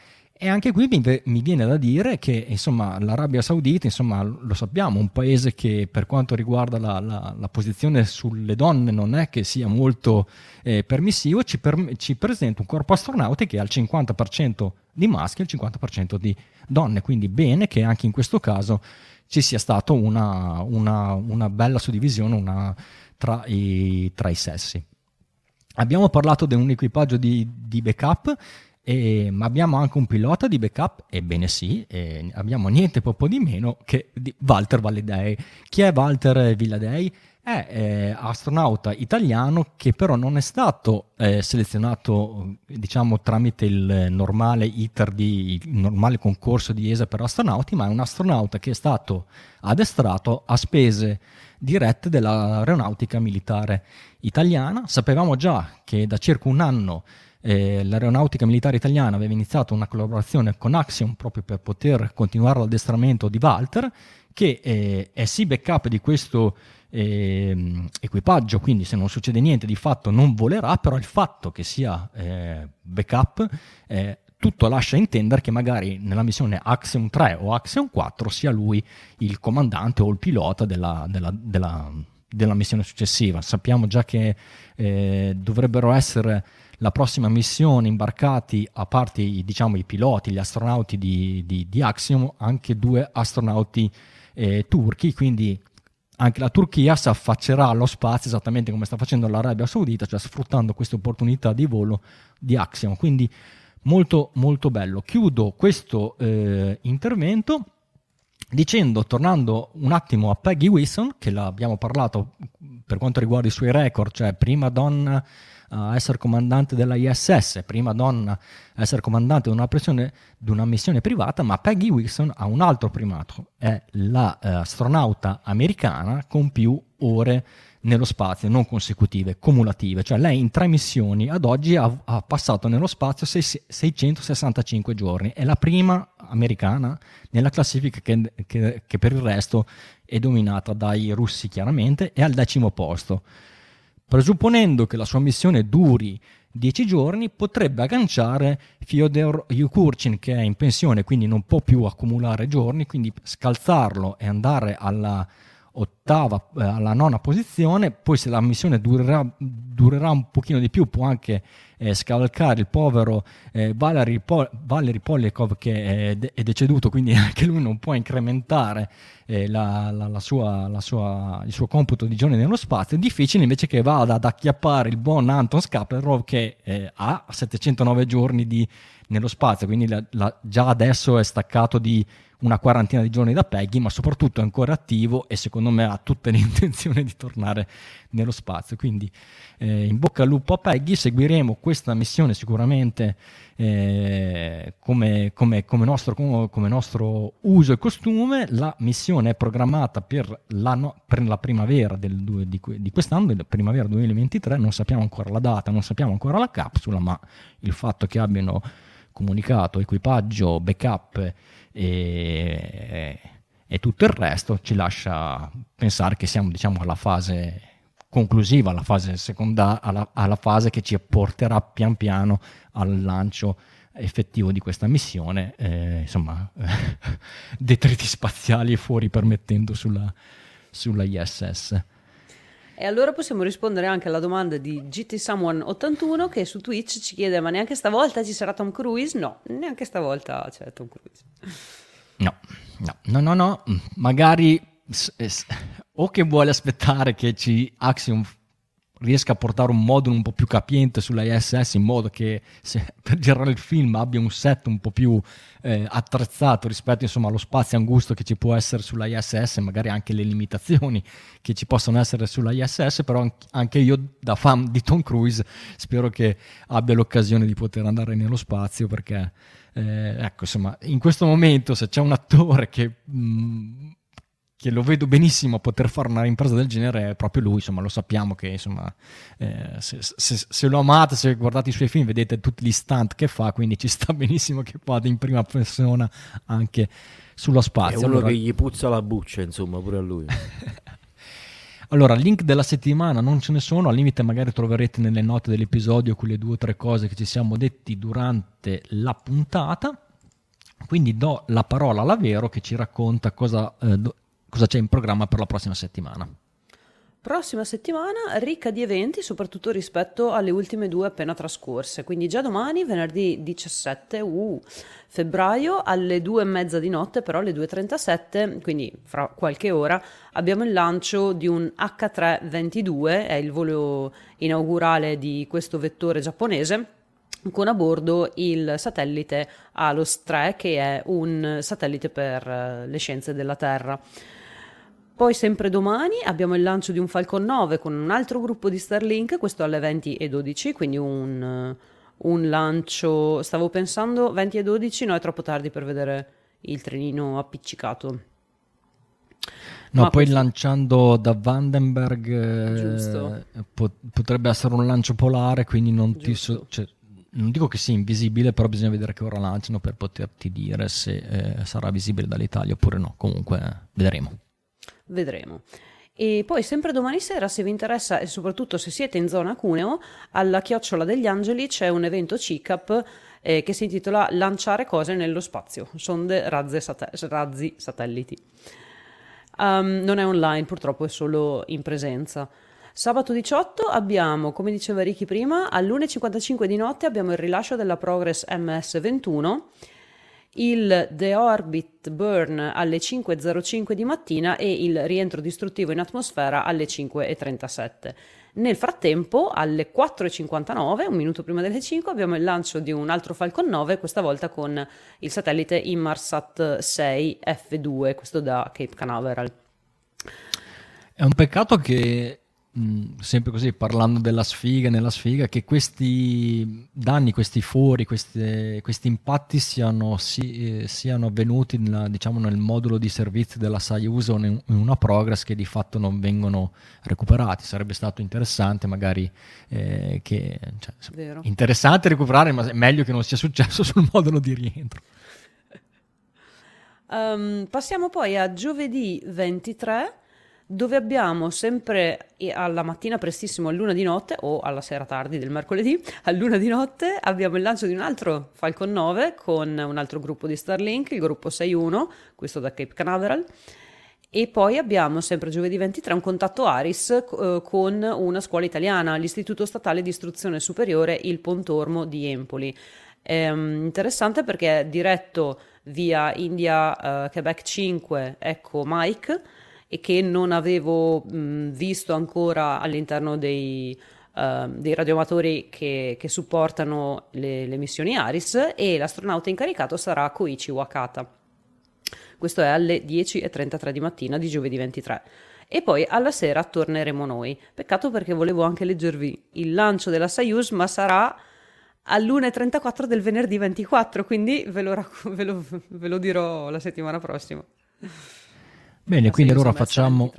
E anche qui mi viene da dire che, insomma, l'Arabia Saudita, insomma, lo sappiamo, un paese che per quanto riguarda la, la, la posizione sulle donne non è che sia molto eh, permissivo, ci, per, ci presenta un corpo astronauti che ha il cinquanta per cento di maschi e il cinquanta per cento di donne, quindi bene che anche in questo caso ci sia stata una, una, una bella suddivisione una, tra, i, tra i sessi. Abbiamo parlato di un equipaggio di, di backup, e, ma abbiamo anche un pilota di backup, ebbene sì, e abbiamo niente poco di meno che di Walter Villadei. Chi è Walter Villadei? È eh, astronauta italiano che però non è stato eh, selezionato, diciamo, tramite il normale iter di il normale concorso di E S A per astronauti, ma è un astronauta che è stato addestrato a spese dirette dell'aeronautica militare italiana. Sapevamo già che da circa un anno eh, l'aeronautica militare italiana aveva iniziato una collaborazione con Axiom proprio per poter continuare l'addestramento di Walter, che eh, è sì backup di questo eh, equipaggio, quindi se non succede niente di fatto non volerà, però il fatto che sia eh, backup eh, tutto lascia intendere che magari nella missione Axiom tre o Axiom quattro sia lui il comandante o il pilota della, della, della, della missione successiva. Sappiamo già che eh, dovrebbero essere la prossima missione imbarcati, a parte, diciamo, i piloti, gli astronauti di, di, di Axiom, anche due astronauti eh, turchi, quindi anche la Turchia si affaccerà allo spazio esattamente come sta facendo l'Arabia Saudita, cioè sfruttando queste opportunità di volo di Axiom, quindi molto molto bello. Chiudo questo eh, intervento dicendo, tornando un attimo a Peggy Whitson, che l'abbiamo parlato per quanto riguarda i suoi record, cioè prima donna a essere comandante della I S S, prima donna a essere comandante di una, pressione, di una missione privata, ma Peggy Whitson ha un altro primato, è l'astronauta americana con più ore nello spazio, non consecutive, cumulative, cioè lei in tre missioni ad oggi ha, ha passato nello spazio seicentosessantacinque giorni, è la prima americana nella classifica che, che, che per il resto è dominata dai russi chiaramente, è al decimo posto. Presupponendo che la sua missione duri dieci giorni, potrebbe agganciare Fyodor Yukurchin, che è in pensione, quindi non può più accumulare giorni, quindi scalzarlo e andare alla ottava, alla nona posizione. Poi se la missione durerà, durerà un pochino di più, può anche eh, scavalcare il povero eh, Valery, Pol- Valery Polyakov, che è, de- è deceduto, quindi anche lui non può incrementare eh, la, la, la sua, la sua, il suo computo di giorni nello spazio. È difficile invece che vada ad acchiappare il buon Anton Skaplerov, che eh, ha settecentonove giorni di, nello spazio, quindi la, la, già adesso è staccato di una quarantina di giorni da Peggy, ma soprattutto è ancora attivo e secondo me ha tutta l'intenzione di tornare nello spazio. Quindi eh, in bocca al lupo a Peggy, seguiremo questa missione sicuramente eh, come, come, come, nostro, come, come nostro uso e costume. La missione è programmata per la, no, per la primavera del, di, di quest'anno, la primavera duemilaventitré, non sappiamo ancora la data, non sappiamo ancora la capsula, ma il fatto che abbiano comunicato equipaggio, backup e, e tutto il resto ci lascia pensare che siamo, diciamo, alla fase conclusiva, alla fase secondaria, alla, alla fase che ci porterà pian piano al lancio effettivo di questa missione, eh, insomma detriti spaziali fuori permettendo sulla, sulla I S S. E allora possiamo rispondere anche alla domanda di G T Someone ottantuno, che su Twitch ci chiede: ma neanche stavolta ci sarà Tom Cruise? No, neanche stavolta c'è Tom Cruise. No, no, no, no, no. Magari o che vuole aspettare che ci Axiom riesca a portare un modulo un po' più capiente sulla I S S, in modo che se, per girare il film abbia un set un po' più eh, attrezzato rispetto, insomma, allo spazio angusto che ci può essere sulla I S S, magari anche le limitazioni che ci possono essere sulla I S S, però anche io, da fan di Tom Cruise, spero che abbia l'occasione di poter andare nello spazio, perché eh, ecco, insomma, in questo momento se c'è un attore che... Mh, che lo vedo benissimo a poter fare una impresa del genere è proprio lui. Insomma, lo sappiamo che, insomma, eh, se, se, se lo amate, se guardate i suoi film, vedete tutti gli stunt che fa, quindi ci sta benissimo che vada in prima persona anche sullo spazio. È uno allora... che gli puzza la buccia, insomma, pure a lui. Allora, link della settimana non ce ne sono, al limite magari troverete nelle note dell'episodio quelle due o tre cose che ci siamo detti durante la puntata. Quindi do la parola alla Vero che ci racconta cosa, eh, do, cosa c'è in programma per la prossima settimana. Prossima settimana ricca di eventi, soprattutto rispetto alle ultime due appena trascorse. Quindi già domani, venerdì diciassette uh, febbraio, alle due e mezza di notte, però alle due e trentasette, quindi fra qualche ora, abbiamo il lancio di un acca tre ventidue, è il volo inaugurale di questo vettore giapponese, con a bordo il satellite ALOS tre, che è un satellite per le scienze della Terra. Poi sempre domani abbiamo il lancio di un Falcon nove con un altro gruppo di Starlink, questo alle venti e dodici, quindi un, un lancio, stavo pensando venti e dodici, no, è troppo tardi per vedere il trenino appiccicato. No, ma poi questo... lanciando da Vandenberg eh, potrebbe essere un lancio polare, quindi non ti so, cioè, non dico che sia invisibile, però bisogna vedere che ora lanciano per poterti dire se eh, sarà visibile dall'Italia oppure no, comunque vedremo. Vedremo. E poi sempre domani sera, se vi interessa e soprattutto se siete in zona Cuneo, alla Chiocciola degli Angeli c'è un evento C I C A P eh, che si intitola Lanciare cose nello spazio, sonde, razze, sat- razzi, satelliti. Um, non è online purtroppo, è solo in presenza. Sabato diciotto abbiamo, come diceva Ricky prima, all'una e cinquantacinque di notte abbiamo il rilascio della Progress M S ventuno, il de-orbit burn alle cinque e zero cinque di mattina e il rientro distruttivo in atmosfera alle cinque e trentasette. Nel frattempo, alle quattro e cinquantanove, un minuto prima delle cinque, abbiamo il lancio di un altro Falcon nove, questa volta con il satellite Inmarsat sei F due, questo da Cape Canaveral. È un peccato che, mh, sempre così, parlando della sfiga nella sfiga, che questi danni, questi fori, questi, questi impatti siano, si, eh, siano avvenuti nella, diciamo, nel modulo di servizi della Soyuz o in una Progress, che di fatto non vengono recuperati. Sarebbe stato interessante magari eh, che cioè, Vero. interessante recuperare, ma è meglio che non sia successo sul modulo di rientro. Um, passiamo poi a giovedì ventitré, dove abbiamo sempre alla mattina prestissimo, all'una di notte, o alla sera tardi del mercoledì, all'una di notte abbiamo il lancio di un altro Falcon nove con un altro gruppo di Starlink, il gruppo sei uno, questo da Cape Canaveral, e poi abbiamo sempre giovedì ventitré un contatto ARIS eh, con una scuola italiana, l'Istituto Statale di Istruzione Superiore Il Pontormo di Empoli. È interessante perché è diretto via India eh, Quebec cinque, ecco Mike, e che non avevo mh, visto ancora all'interno dei, uh, dei radioamatori che, che supportano le, le missioni ARIS, e l'astronauta incaricato sarà Koichi Wakata. Questo è alle dieci e trentatré di mattina di giovedì ventitré. E poi alla sera torneremo noi. Peccato perché volevo anche leggervi il lancio della Soyuz, ma sarà all'una e trentaquattro del venerdì ventiquattro, quindi ve lo, rac- ve lo, ve lo dirò la settimana prossima. Bene, quindi allora facciamo,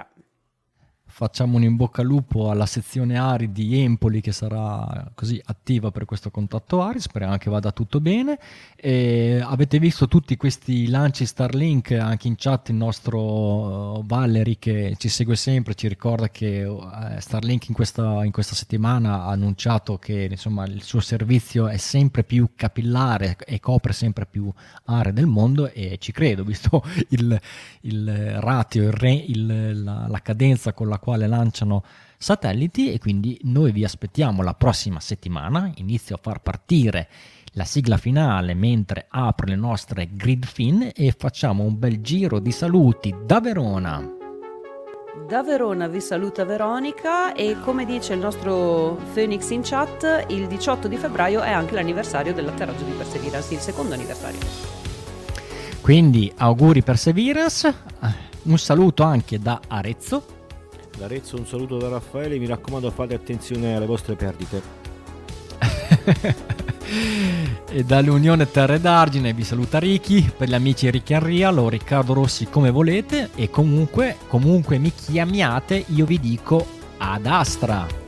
facciamo un in bocca al lupo alla sezione ARI di Empoli, che sarà così attiva per questo contatto ARI, speriamo che vada tutto bene. E avete visto tutti questi lanci Starlink, anche in chat il nostro Valery che ci segue sempre ci ricorda che Starlink in questa, in questa settimana ha annunciato che insomma il suo servizio è sempre più capillare e copre sempre più aree del mondo, e ci credo, visto il, il ratio, il re, il, la, la cadenza con la la quale lanciano satelliti. E quindi noi vi aspettiamo la prossima settimana. Inizio a far partire la sigla finale mentre apro le nostre grid fin e facciamo un bel giro di saluti da Verona. Da Verona vi saluta Veronica, e come dice il nostro Phoenix in chat, il diciotto di febbraio è anche l'anniversario dell'atterraggio di Perseverance, il secondo anniversario. Quindi auguri Perseverance, un saluto anche da Arezzo. D'Arezzo un saluto da Raffaele, mi raccomando fate attenzione alle vostre perdite. E dall'Unione Terre d'Argine vi saluta Ricky, per gli amici Ricky Anrial o Riccardo Rossi come volete, e comunque, comunque mi chiamiate, io vi dico ad Astra.